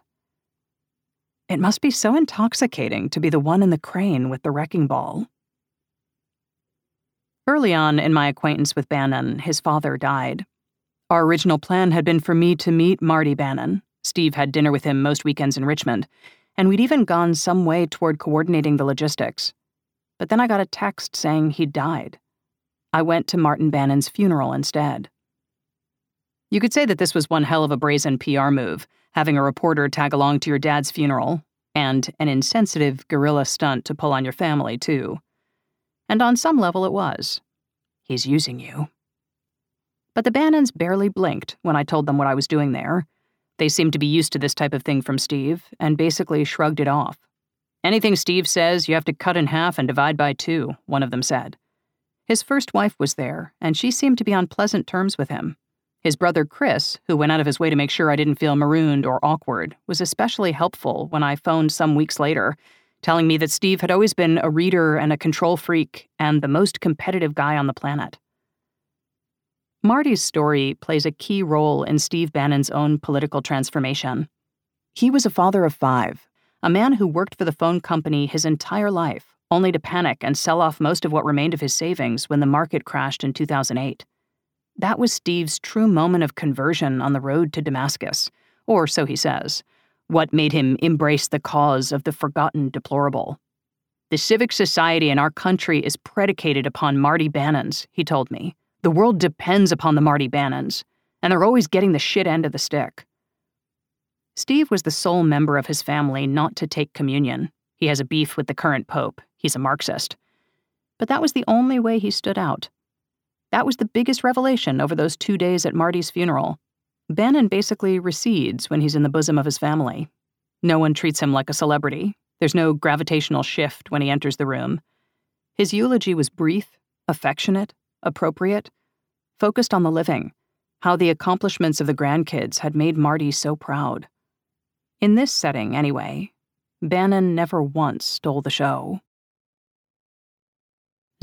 It must be so intoxicating to be the one in the crane with the wrecking ball. Early on in my acquaintance with Bannon, his father died. Our original plan had been for me to meet Marty Bannon. Steve had dinner with him most weekends in Richmond, and we'd even gone some way toward coordinating the logistics. But then I got a text saying he'd died. I went to Martin Bannon's funeral instead. You could say that this was one hell of a brazen P R move, having a reporter tag along to your dad's funeral, and an insensitive guerrilla stunt to pull on your family, too. And on some level it was. He's using you. But the Bannons barely blinked when I told them what I was doing there. They seemed to be used to this type of thing from Steve, and basically shrugged it off. Anything Steve says, you have to cut in half and divide by two, one of them said. His first wife was there, and she seemed to be on pleasant terms with him. His brother Chris, who went out of his way to make sure I didn't feel marooned or awkward, was especially helpful when I phoned some weeks later, telling me that Steve had always been a reader and a control freak and the most competitive guy on the planet. Marty's story plays a key role in Steve Bannon's own political transformation. He was a father of five, a man who worked for the phone company his entire life, only to panic and sell off most of what remained of his savings when the market crashed in two thousand eight. That was Steve's true moment of conversion on the road to Damascus, or so he says. What made him embrace the cause of the forgotten deplorable. The civic society in our country is predicated upon Marty Bannons, he told me. The world depends upon the Marty Bannons, and they're always getting the shit end of the stick. Steve was the sole member of his family not to take communion. He has a beef with the current pope. He's a Marxist. But that was the only way he stood out. That was the biggest revelation over those two days at Marty's funeral. Bannon basically recedes when he's in the bosom of his family. No one treats him like a celebrity. There's no gravitational shift when he enters the room. His eulogy was brief, affectionate, appropriate, focused on the living, how the accomplishments of the grandkids had made Marty so proud. In this setting, anyway, Bannon never once stole the show.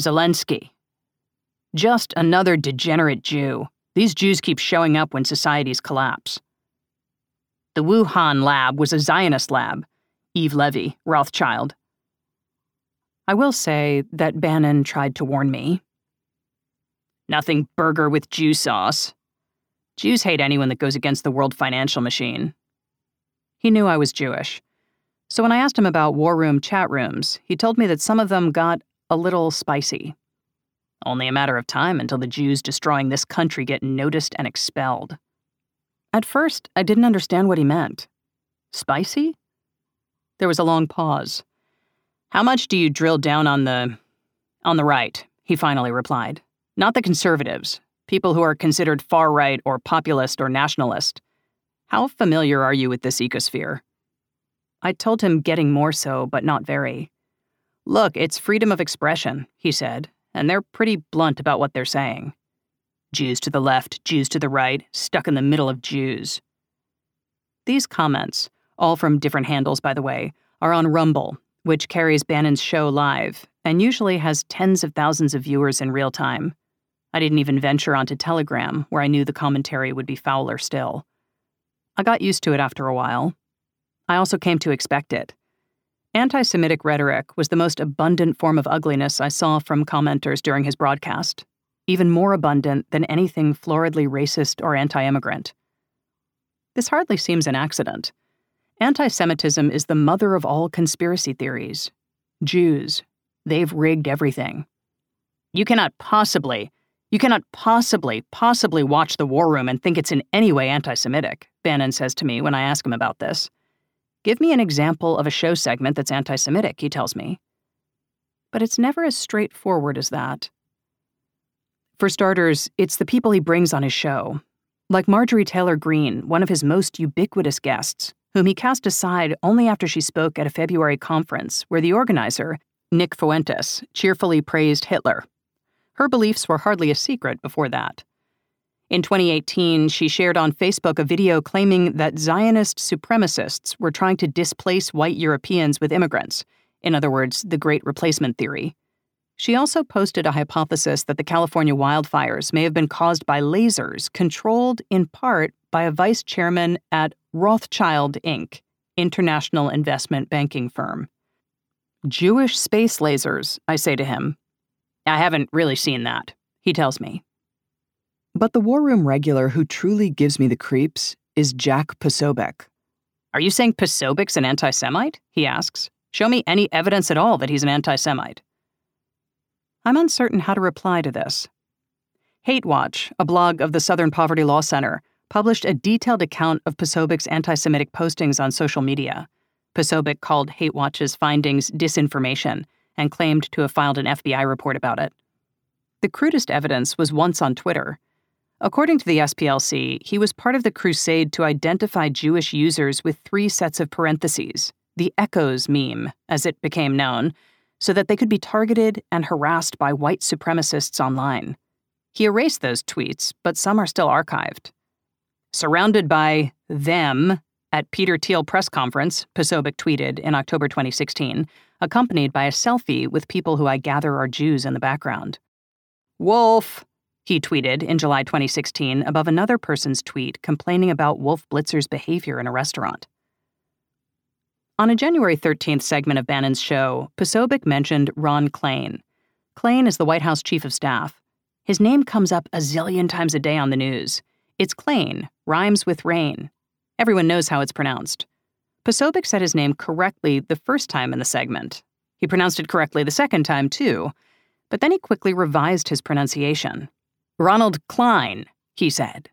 Zelensky. Just another degenerate Jew. These Jews keep showing up when societies collapse. The Wuhan lab was a Zionist lab. Eve Levy, Rothschild. I will say that Bannon tried to warn me. Nothing burger with Jew sauce. Jews hate anyone that goes against the world financial machine. He knew I was Jewish. So when I asked him about war room chat rooms, he told me that some of them got a little spicy. Only a matter of time until the Jews destroying this country get noticed and expelled. At first, I didn't understand what he meant. Spicy? There was a long pause. How much do you drill down on the... on the right, he finally replied. Not the conservatives, people who are considered far-right or populist or nationalist. How familiar are you with this ecosphere? I told him getting more so, but not very. Look, it's freedom of expression, he said, and they're pretty blunt about what they're saying. Jews to the left, Jews to the right, stuck in the middle of Jews. These comments, all from different handles, by the way, are on Rumble, which carries Bannon's show live and usually has tens of thousands of viewers in real time. I didn't even venture onto Telegram, where I knew the commentary would be fouler still. I got used to it after a while. I also came to expect it. Anti-Semitic rhetoric was the most abundant form of ugliness I saw from commenters during his broadcast, even more abundant than anything floridly racist or anti-immigrant. This hardly seems an accident. Anti-Semitism is the mother of all conspiracy theories. Jews, they've rigged everything. You cannot possibly, you cannot possibly, possibly watch The War Room and think it's in any way anti-Semitic, Bannon says to me when I ask him about this. Give me an example of a show segment that's anti-Semitic, he tells me. But it's never as straightforward as that. For starters, it's the people he brings on his show, like Marjorie Taylor Greene, one of his most ubiquitous guests, whom he cast aside only after she spoke at a February conference where the organizer, Nick Fuentes, cheerfully praised Hitler. Her beliefs were hardly a secret before that. In twenty eighteen, she shared on Facebook a video claiming that Zionist supremacists were trying to displace white Europeans with immigrants, in other words, the Great Replacement Theory. She also posted a hypothesis that the California wildfires may have been caused by lasers controlled in part by a vice chairman at Rothschild Incorporated, international investment banking firm. Jewish space lasers, I say to him. I haven't really seen that, he tells me. But the War Room regular who truly gives me the creeps is Jack Posobiec. Are you saying Posobiec's an anti-Semite? He asks. Show me any evidence at all that he's an anti-Semite. I'm uncertain how to reply to this. Hate Watch, a blog of the Southern Poverty Law Center, published a detailed account of Posobiec's anti-Semitic postings on social media. Posobiec called Hate Watch's findings disinformation and claimed to have filed an F B I report about it. The crudest evidence was once on Twitter. According to the S P L C, he was part of the crusade to identify Jewish users with three sets of parentheses, the Echoes meme, as it became known, so that they could be targeted and harassed by white supremacists online. He erased those tweets, but some are still archived. Surrounded by them at Peter Thiel press conference, Posobiec tweeted in October twenty sixteen, accompanied by a selfie with people who I gather are Jews in the background. Wolf! He tweeted in July twenty sixteen above another person's tweet complaining about Wolf Blitzer's behavior in a restaurant. On a January thirteenth segment of Bannon's show, Posobiec mentioned Ron Klain. Klain is the White House chief of staff. His name comes up a zillion times a day on the news. It's Klain, rhymes with rain. Everyone knows how it's pronounced. Posobiec said his name correctly the first time in the segment. He pronounced it correctly the second time, too, but then he quickly revised his pronunciation. Ronald Klein, he said,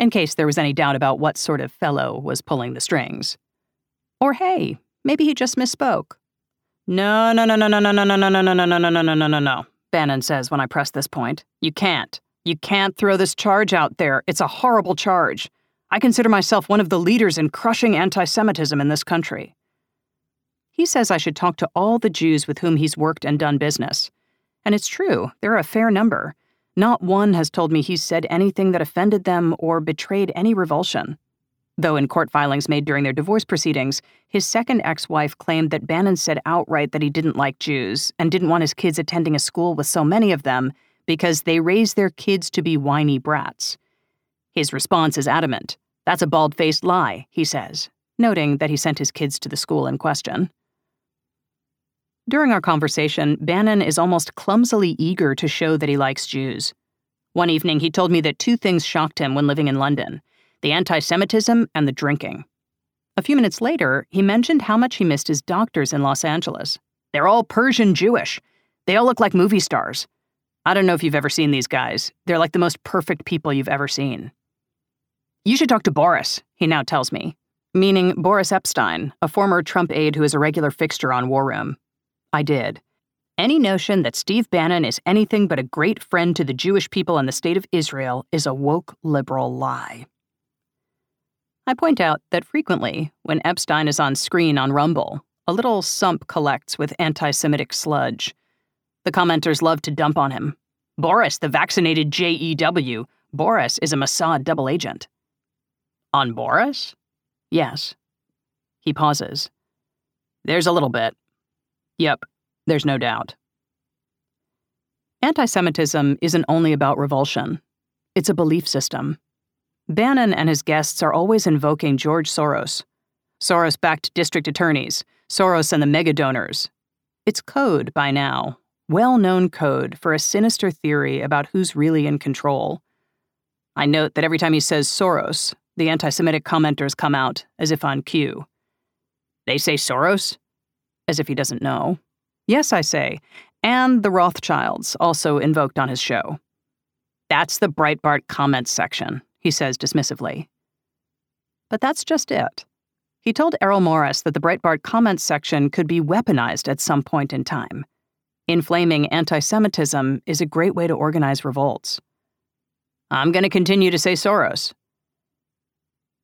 in case there was any doubt about what sort of fellow was pulling the strings. Or hey, maybe he just misspoke. No, no, no, no, no, no, no, no, no, no, no, no, no, no, no, no, no, no, no, Bannon says when I press this point. You can't. You can't throw this charge out there. It's a horrible charge. I consider myself one of the leaders in crushing anti-Semitism in this country. He says I should talk to all the Jews with whom he's worked and done business. And it's true, there are a fair number. Not one has told me he's said anything that offended them or betrayed any revulsion. Though in court filings made during their divorce proceedings, his second ex-wife claimed that Bannon said outright that he didn't like Jews and didn't want his kids attending a school with so many of them because they raise their kids to be whiny brats. His response is adamant. That's a bald-faced lie, he says, noting that he sent his kids to the school in question. During our conversation, Bannon is almost clumsily eager to show that he likes Jews. One evening, he told me that two things shocked him when living in London, the anti-Semitism and the drinking. A few minutes later, he mentioned how much he missed his doctors in Los Angeles. They're all Persian Jewish. They all look like movie stars. I don't know if you've ever seen these guys. They're like the most perfect people you've ever seen. You should talk to Boris, he now tells me, meaning Boris Epstein, a former Trump aide who is a regular fixture on War Room. I did. Any notion that Steve Bannon is anything but a great friend to the Jewish people and the state of Israel is a woke liberal lie. I point out that frequently, when Epstein is on screen on Rumble, a little sump collects with anti-Semitic sludge. The commenters love to dump on him. Boris, the vaccinated J E W. Boris is a Mossad double agent. On Boris? Yes. He pauses. There's a little bit. Yep, there's no doubt. Anti-Semitism isn't only about revulsion. It's a belief system. Bannon and his guests are always invoking George Soros. Soros-backed district attorneys, Soros and the mega-donors. It's code by now. Well-known code for a sinister theory about who's really in control. I note that every time he says Soros, the anti-Semitic commenters come out, as if on cue. They say Soros? As if he doesn't know. Yes, I say, and the Rothschilds, also invoked on his show. That's the Breitbart comments section, he says dismissively. But that's just it. He told Errol Morris that the Breitbart comments section could be weaponized at some point in time. Inflaming anti-Semitism is a great way to organize revolts. I'm going to continue to say Soros.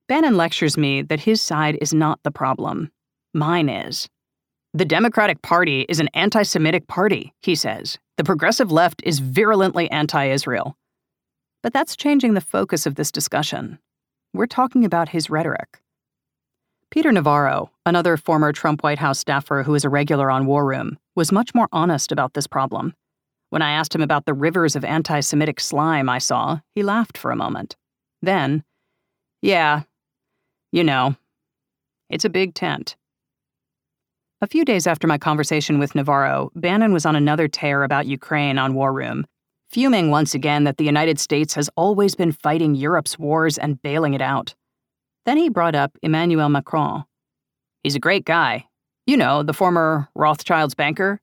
Bannon lectures me that his side is not the problem. Mine is. The Democratic Party is an anti-Semitic party, he says. The progressive left is virulently anti-Israel. But that's changing the focus of this discussion. We're talking about his rhetoric. Peter Navarro, another former Trump White House staffer who is a regular on War Room, was much more honest about this problem. When I asked him about the rivers of anti-Semitic slime I saw, he laughed for a moment. Then, yeah, you know, it's a big tent. A few days after my conversation with Navarro, Bannon was on another tear about Ukraine on War Room, fuming once again that the United States has always been fighting Europe's wars and bailing it out. Then he brought up Emmanuel Macron. He's a great guy. You know, the former Rothschild's banker.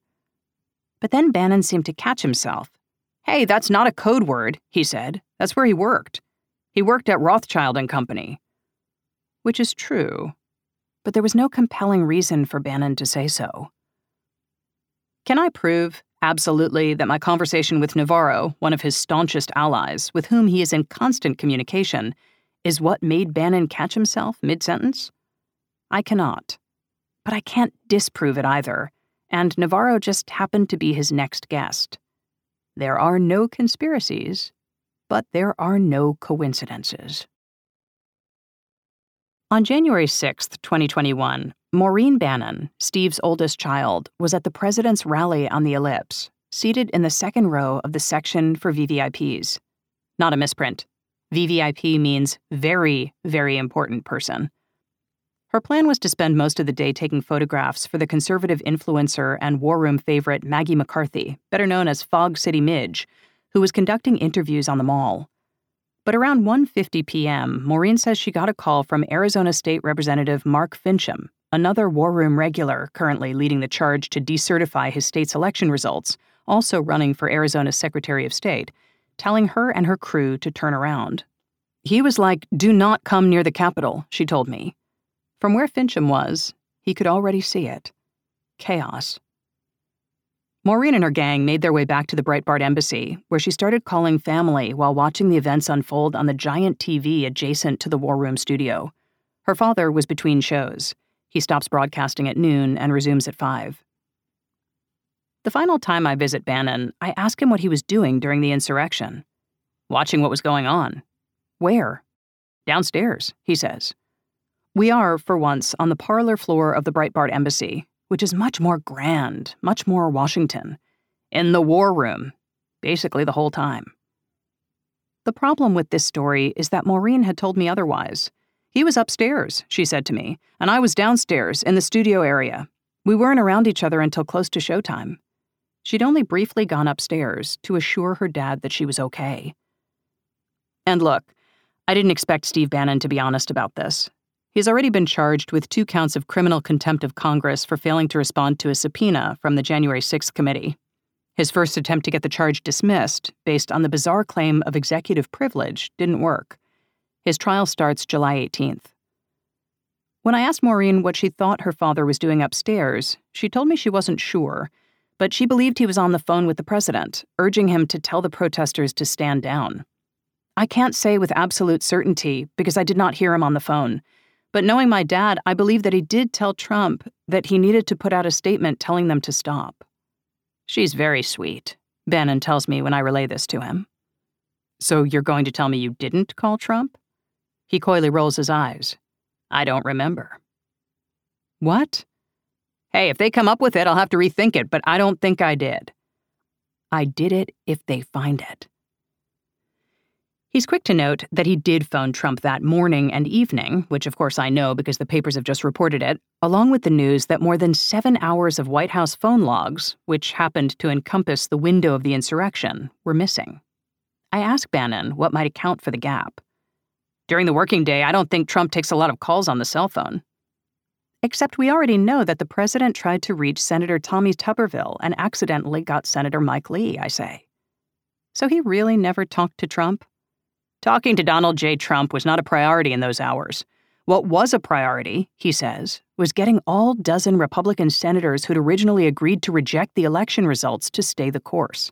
But then Bannon seemed to catch himself. Hey, that's not a code word, he said. That's where he worked. He worked at Rothschild and Company. Which is true, but there was no compelling reason for Bannon to say so. Can I prove, absolutely, that my conversation with Navarro, one of his staunchest allies, with whom he is in constant communication, is what made Bannon catch himself mid-sentence? I cannot. But I can't disprove it either, and Navarro just happened to be his next guest. There are no conspiracies, but there are no coincidences. On January sixth, twenty twenty-one, Maureen Bannon, Steve's oldest child, was at the president's rally on the Ellipse, seated in the second row of the section for V V I Ps. Not a misprint. V V I P means very, very important person. Her plan was to spend most of the day taking photographs for the conservative influencer and War Room favorite Maggie McCarthy, better known as Fog City Midge, who was conducting interviews on the mall. But around one fifty p.m., Maureen says she got a call from Arizona State Representative Mark Fincham, another War Room regular currently leading the charge to decertify his state's election results, also running for Arizona's Secretary of State, telling her and her crew to turn around. He was like, "Do not come near the Capitol," she told me. From where Fincham was, he could already see it. Chaos. Maureen and her gang made their way back to the Breitbart embassy, where she started calling family while watching the events unfold on the giant T V adjacent to the War Room studio. Her father was between shows. He stops broadcasting at noon and resumes at five. The final time I visit Bannon, I ask him what he was doing during the insurrection. Watching what was going on. Where? Downstairs, he says. We are, for once, on the parlor floor of the Breitbart Embassy, which is much more grand, much more Washington. In the War Room, basically the whole time. The problem with this story is that Maureen had told me otherwise. He was upstairs, she said to me, and I was downstairs in the studio area. We weren't around each other until close to showtime. She'd only briefly gone upstairs to assure her dad that she was okay. And look, I didn't expect Steve Bannon to be honest about this. He's already been charged with two counts of criminal contempt of Congress for failing to respond to a subpoena from the January sixth committee. His first attempt to get the charge dismissed, based on the bizarre claim of executive privilege, didn't work. His trial starts July eighteenth. When I asked Maureen what she thought her father was doing upstairs, she told me she wasn't sure, but she believed he was on the phone with the president, urging him to tell the protesters to stand down. I can't say with absolute certainty because I did not hear him on the phone. But knowing my dad, I believe that he did tell Trump that he needed to put out a statement telling them to stop. She's very sweet, Bannon tells me when I relay this to him. So you're going to tell me you didn't call Trump? He coyly rolls his eyes. I don't remember. What? Hey, if they come up with it, I'll have to rethink it, but I don't think I did. I did it if they find it. He's quick to note that he did phone Trump that morning and evening, which of course I know because the papers have just reported it, along with the news that more than seven hours of White House phone logs, which happened to encompass the window of the insurrection, were missing. I asked Bannon what might account for the gap. During the working day, I don't think Trump takes a lot of calls on the cell phone. Except we already know that the president tried to reach Senator Tommy Tuberville and accidentally got Senator Mike Lee, I say. So he really never talked to Trump? Talking to Donald J. Trump was not a priority in those hours. What was a priority, he says, was getting all dozen Republican senators who'd originally agreed to reject the election results to stay the course.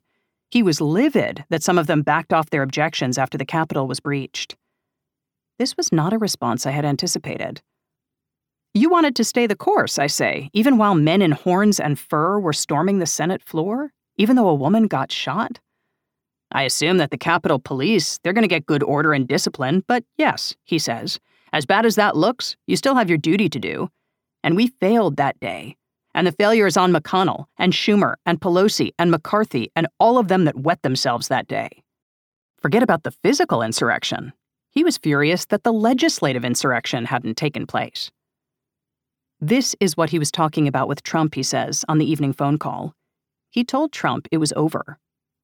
He was livid that some of them backed off their objections after the Capitol was breached. This was not a response I had anticipated. You wanted to stay the course, I say, even while men in horns and fur were storming the Senate floor, even though a woman got shot? I assume that the Capitol Police, they're going to get good order and discipline, but yes, he says, as bad as that looks, you still have your duty to do. And we failed that day. And the failure is on McConnell and Schumer and Pelosi and McCarthy and all of them that wet themselves that day. Forget about the physical insurrection. He was furious that the legislative insurrection hadn't taken place. This is what he was talking about with Trump, he says, on the evening phone call. He told Trump it was over.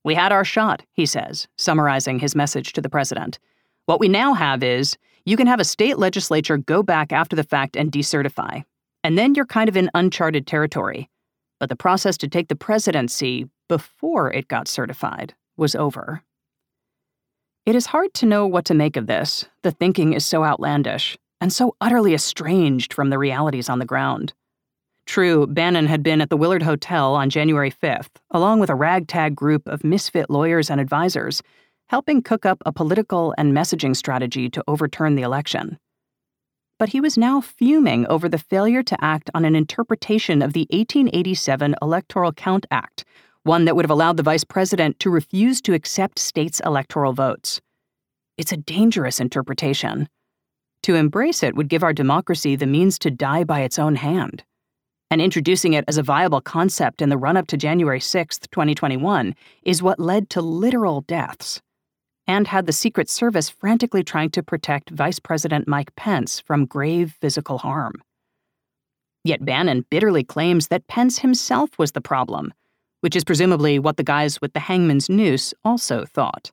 We had our shot, he says, summarizing his message to the president. What we now have is, you can have a state legislature go back after the fact and decertify, and then you're kind of in uncharted territory. But the process to take the presidency before it got certified was over. It is hard to know what to make of this. The thinking is so outlandish and so utterly estranged from the realities on the ground. True, Bannon had been at the Willard Hotel on January fifth, along with a ragtag group of misfit lawyers and advisors, helping cook up a political and messaging strategy to overturn the election. But he was now fuming over the failure to act on an interpretation of the eighteen eighty-seven Electoral Count Act, one that would have allowed the vice president to refuse to accept states' electoral votes. It's a dangerous interpretation. To embrace it would give our democracy the means to die by its own hand. And introducing it as a viable concept in the run-up to January sixth, twenty twenty-one, is what led to literal deaths, and had the Secret Service frantically trying to protect Vice President Mike Pence from grave physical harm. Yet Bannon bitterly claims that Pence himself was the problem, which is presumably what the guys with the hangman's noose also thought.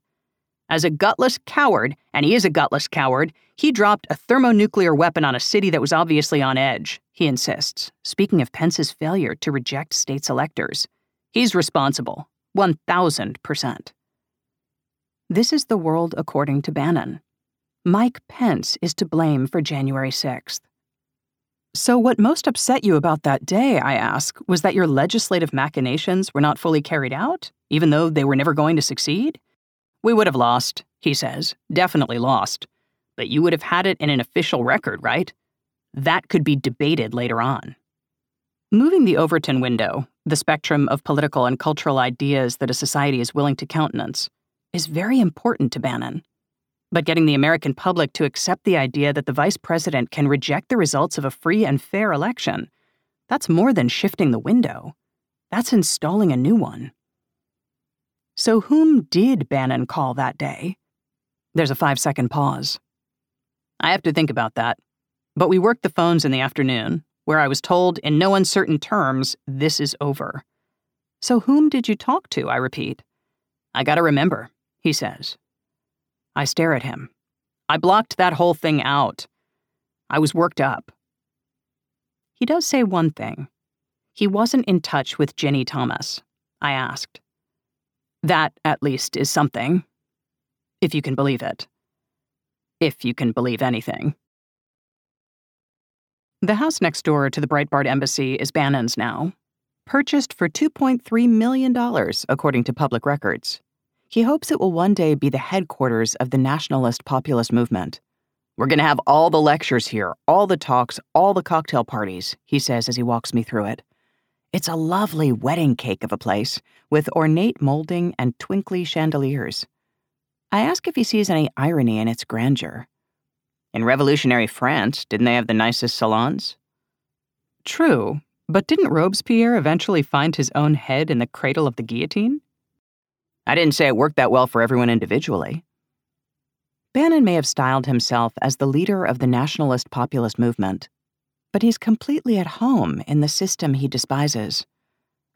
As a gutless coward, and he is a gutless coward, he dropped a thermonuclear weapon on a city that was obviously on edge, he insists, speaking of Pence's failure to reject states' electors. He's responsible, one thousand percent. This is the world according to Bannon. Mike Pence is to blame for January sixth. So what most upset you about that day, I ask, was that your legislative machinations were not fully carried out, even though they were never going to succeed? We would have lost, he says, definitely lost. But you would have had it in an official record, right? That could be debated later on. Moving the Overton window, the spectrum of political and cultural ideas that a society is willing to countenance, is very important to Bannon. But getting the American public to accept the idea that the vice president can reject the results of a free and fair election, that's more than shifting the window. That's installing a new one. So whom did Bannon call that day? There's a five-second pause. I have to think about that. But we worked the phones in the afternoon, where I was told in no uncertain terms, this is over. So whom did you talk to, I repeat. I gotta remember, he says. I stare at him. I blocked that whole thing out. I was worked up. He does say one thing. He wasn't in touch with Jenny Thomas, I asked. That, at least, is something. If you can believe it. If you can believe anything. The house next door to the Breitbart Embassy is Bannon's now. Purchased for two point three million dollars, according to public records. He hopes it will one day be the headquarters of the nationalist populist movement. We're going to have all the lectures here, all the talks, all the cocktail parties, he says as he walks me through it. It's a lovely wedding cake of a place, with ornate molding and twinkly chandeliers. I ask if he sees any irony in its grandeur. In revolutionary France, didn't they have the nicest salons? True, but didn't Robespierre eventually find his own head in the cradle of the guillotine? I didn't say it worked that well for everyone individually. Bannon may have styled himself as the leader of the nationalist populist movement, but he's completely at home in the system he despises.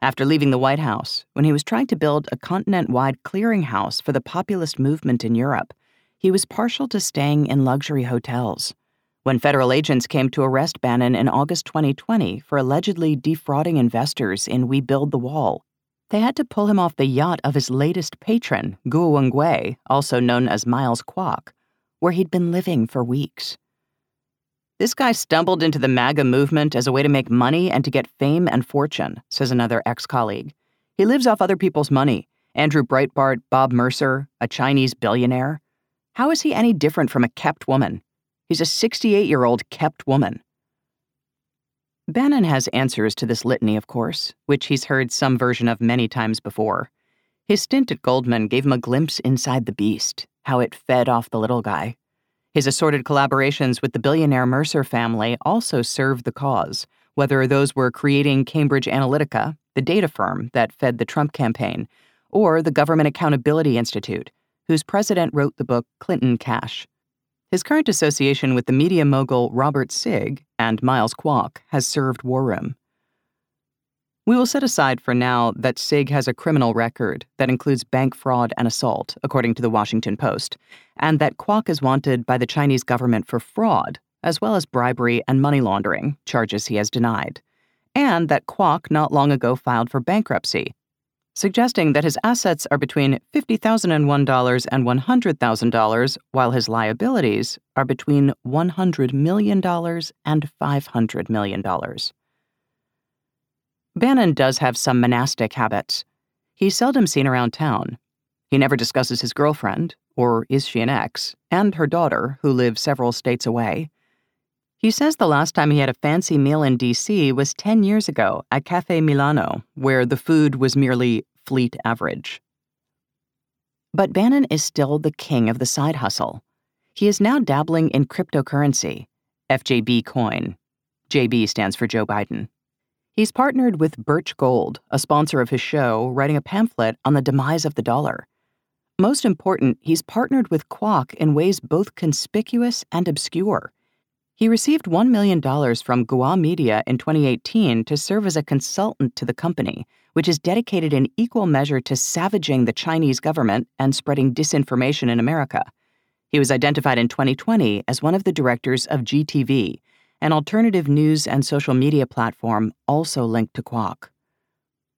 After leaving the White House, when he was trying to build a continent-wide clearinghouse for the populist movement in Europe, he was partial to staying in luxury hotels. When federal agents came to arrest Bannon in August twenty twenty for allegedly defrauding investors in We Build the Wall, they had to pull him off the yacht of his latest patron, Guowengui, also known as Miles Kwok, where he'd been living for weeks. This guy stumbled into the MAGA movement as a way to make money and to get fame and fortune, says another ex-colleague. He lives off other people's money. Andrew Breitbart, Bob Mercer, a Chinese billionaire. How is he any different from a kept woman? He's a sixty-eight-year-old kept woman. Bannon has answers to this litany, of course, which he's heard some version of many times before. His stint at Goldman gave him a glimpse inside the beast, how it fed off the little guy. His assorted collaborations with the billionaire Mercer family also served the cause, whether those were creating Cambridge Analytica, the data firm that fed the Trump campaign, or the Government Accountability Institute, whose president wrote the book Clinton Cash. His current association with the media mogul Robert Sig and Miles Kwok has served War Room. We will set aside for now that Sig has a criminal record that includes bank fraud and assault, according to the Washington Post, and that Kwok is wanted by the Chinese government for fraud, as well as bribery and money laundering, charges he has denied, and that Kwok not long ago filed for bankruptcy, suggesting that his assets are between fifty thousand one dollars and one hundred thousand dollars, while his liabilities are between one hundred million dollars and five hundred million dollars. Bannon does have some monastic habits. He's seldom seen around town. He never discusses his girlfriend, or is she an ex, and her daughter, who lives several states away. He says the last time he had a fancy meal in D C was ten years ago at Cafe Milano, where the food was merely fleet average. But Bannon is still the king of the side hustle. He is now dabbling in cryptocurrency, F J B coin. J B stands for Joe Biden. He's partnered with Birch Gold, a sponsor of his show, writing a pamphlet on the demise of the dollar. Most important, he's partnered with Kwok in ways both conspicuous and obscure. He received one million dollars from Gua Media in twenty eighteen to serve as a consultant to the company, which is dedicated in equal measure to savaging the Chinese government and spreading disinformation in America. He was identified in twenty twenty as one of the directors of G T V, an alternative news and social media platform also linked to Kwok.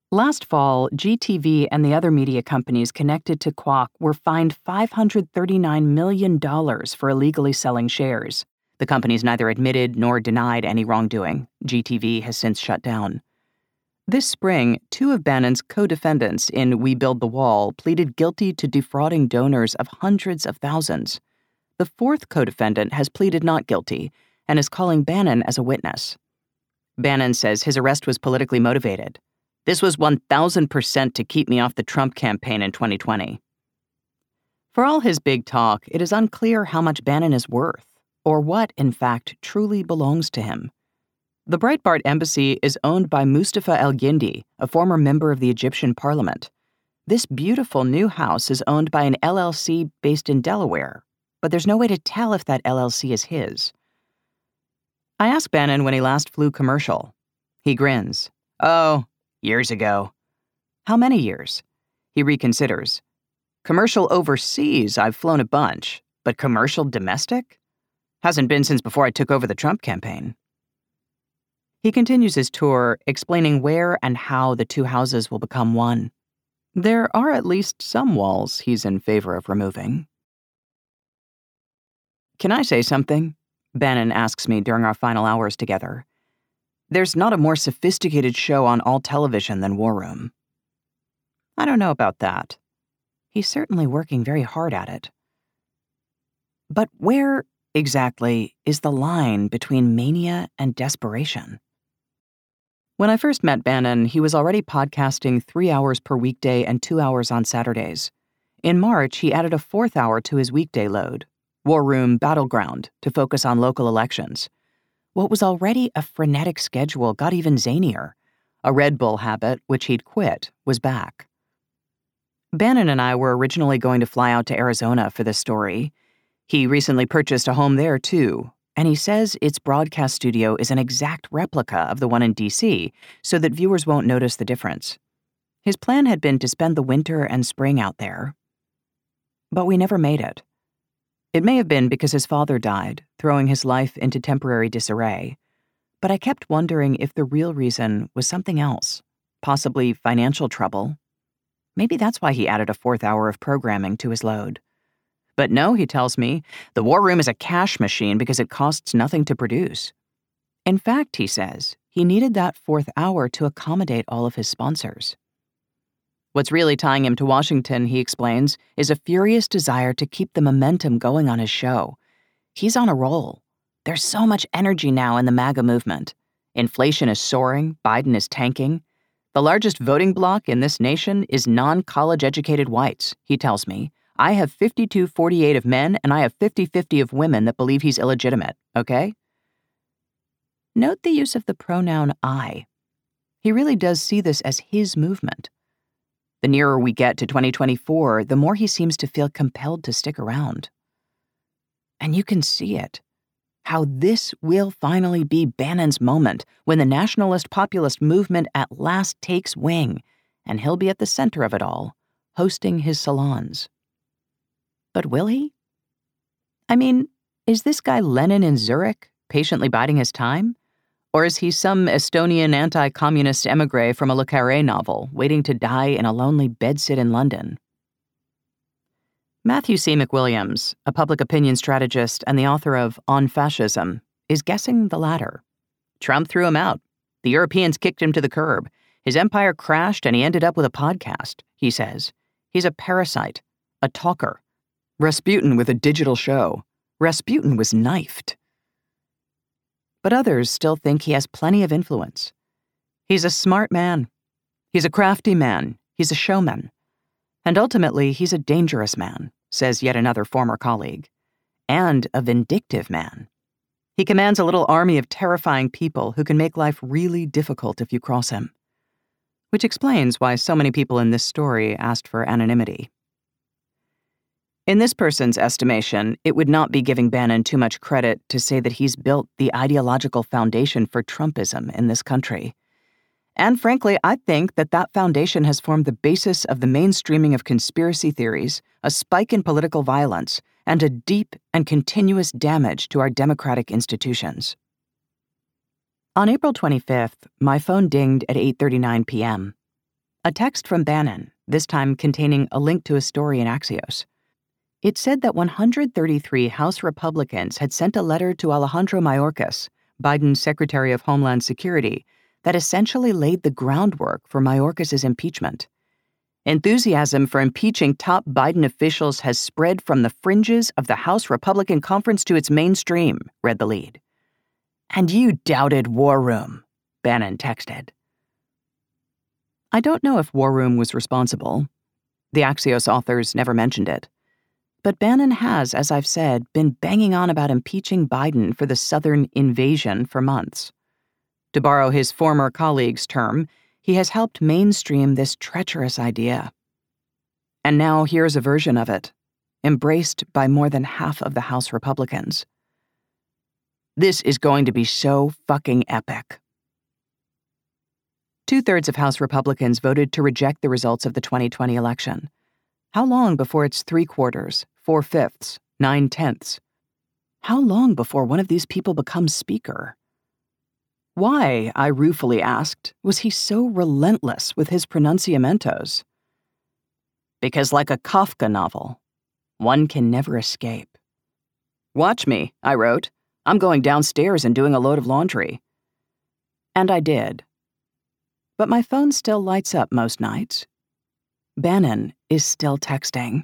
Last fall, G T V and the other media companies connected to Kwok were fined five hundred thirty-nine million dollars for illegally selling shares. The company's neither admitted nor denied any wrongdoing. G T V has since shut down. This spring, two of Bannon's co-defendants in We Build the Wall pleaded guilty to defrauding donors of hundreds of thousands. The fourth co-defendant has pleaded not guilty and is calling Bannon as a witness. Bannon says his arrest was politically motivated. This was one thousand percent to keep me off the Trump campaign in twenty twenty. For all his big talk, it is unclear how much Bannon is worth, or what, in fact, truly belongs to him. The Breitbart Embassy is owned by Mustafa El-Gindi, a former member of the Egyptian parliament. This beautiful new house is owned by an L L C based in Delaware, but there's no way to tell if that L L C is his. I asked Bannon when he last flew commercial. He grins. Oh, years ago. How many years? He reconsiders. Commercial overseas, I've flown a bunch, but commercial domestic? Hasn't been since before I took over the Trump campaign. He continues his tour, explaining where and how the two houses will become one. There are at least some walls he's in favor of removing. Can I say something? Bannon asks me during our final hours together. There's not a more sophisticated show on all television than War Room. I don't know about that. He's certainly working very hard at it. But where, exactly, is the line between mania and desperation? When I first met Bannon, he was already podcasting three hours per weekday and two hours on Saturdays. In March, he added a fourth hour to his weekday load, War Room Battleground, to focus on local elections. What was already a frenetic schedule got even zanier. A Red Bull habit, which he'd quit, was back. Bannon and I were originally going to fly out to Arizona for this story. He recently purchased a home there, too, and he says its broadcast studio is an exact replica of the one in D C, so that viewers won't notice the difference. His plan had been to spend the winter and spring out there. But we never made it. It may have been because his father died, throwing his life into temporary disarray, but I kept wondering if the real reason was something else, possibly financial trouble. Maybe that's why he added a fourth hour of programming to his load. But no, he tells me, the War Room is a cash machine because it costs nothing to produce. In fact, he says, he needed that fourth hour to accommodate all of his sponsors. What's really tying him to Washington, he explains, is a furious desire to keep the momentum going on his show. He's on a roll. There's so much energy now in the MAGA movement. Inflation is soaring, Biden is tanking. The largest voting bloc in this nation is non-college-educated whites, he tells me. I have fifty-two forty-eight of men, and I have fifty-fifty of women that believe he's illegitimate, okay? Note the use of the pronoun I. He really does see this as his movement. The nearer we get to twenty twenty-four, the more he seems to feel compelled to stick around. And you can see it. How this will finally be Bannon's moment when the nationalist populist movement at last takes wing, and he'll be at the center of it all, hosting his salons. But will he? I mean, is this guy Lenin in Zurich, patiently biding his time? Or is he some Estonian anti-communist emigre from a Le Carré novel, waiting to die in a lonely bedsit in London? Matthew C. McWilliams, a public opinion strategist and the author of On Fascism, is guessing the latter. Trump threw him out. The Europeans kicked him to the curb. His empire crashed and he ended up with a podcast, he says. He's a parasite, a talker. Rasputin with a digital show. Rasputin was knifed. But others still think he has plenty of influence. He's a smart man. He's a crafty man. He's a showman. And ultimately, he's a dangerous man, says yet another former colleague, and a vindictive man. He commands a little army of terrifying people who can make life really difficult if you cross him, which explains why so many people in this story asked for anonymity. In this person's estimation, it would not be giving Bannon too much credit to say that he's built the ideological foundation for Trumpism in this country. And frankly, I think that that foundation has formed the basis of the mainstreaming of conspiracy theories, a spike in political violence, and a deep and continuous damage to our democratic institutions. On April twenty-fifth, my phone dinged at eight thirty-nine p.m. A text from Bannon, this time containing a link to a story in Axios. It said that one hundred thirty-three House Republicans had sent a letter to Alejandro Mayorkas, Biden's Secretary of Homeland Security, that essentially laid the groundwork for Mayorkas's impeachment. Enthusiasm for impeaching top Biden officials has spread from the fringes of the House Republican Conference to its mainstream, read the lead. And you doubted War Room, Bannon texted. I don't know if War Room was responsible. The Axios authors never mentioned it. But Bannon has, as I've said, been banging on about impeaching Biden for the Southern invasion for months. To borrow his former colleague's term, he has helped mainstream this treacherous idea. And now here's a version of it, embraced by more than half of the House Republicans. This is going to be so fucking epic. Two-thirds of House Republicans voted to reject the results of the twenty twenty election. How long before it's three-quarters, four-fifths, nine-tenths? How long before one of these people becomes speaker? Why, I ruefully asked, was he so relentless with his pronunciamentos? Because like a Kafka novel, one can never escape. Watch me, I wrote. I'm going downstairs and doing a load of laundry. And I did. But my phone still lights up most nights. Bannon is still texting.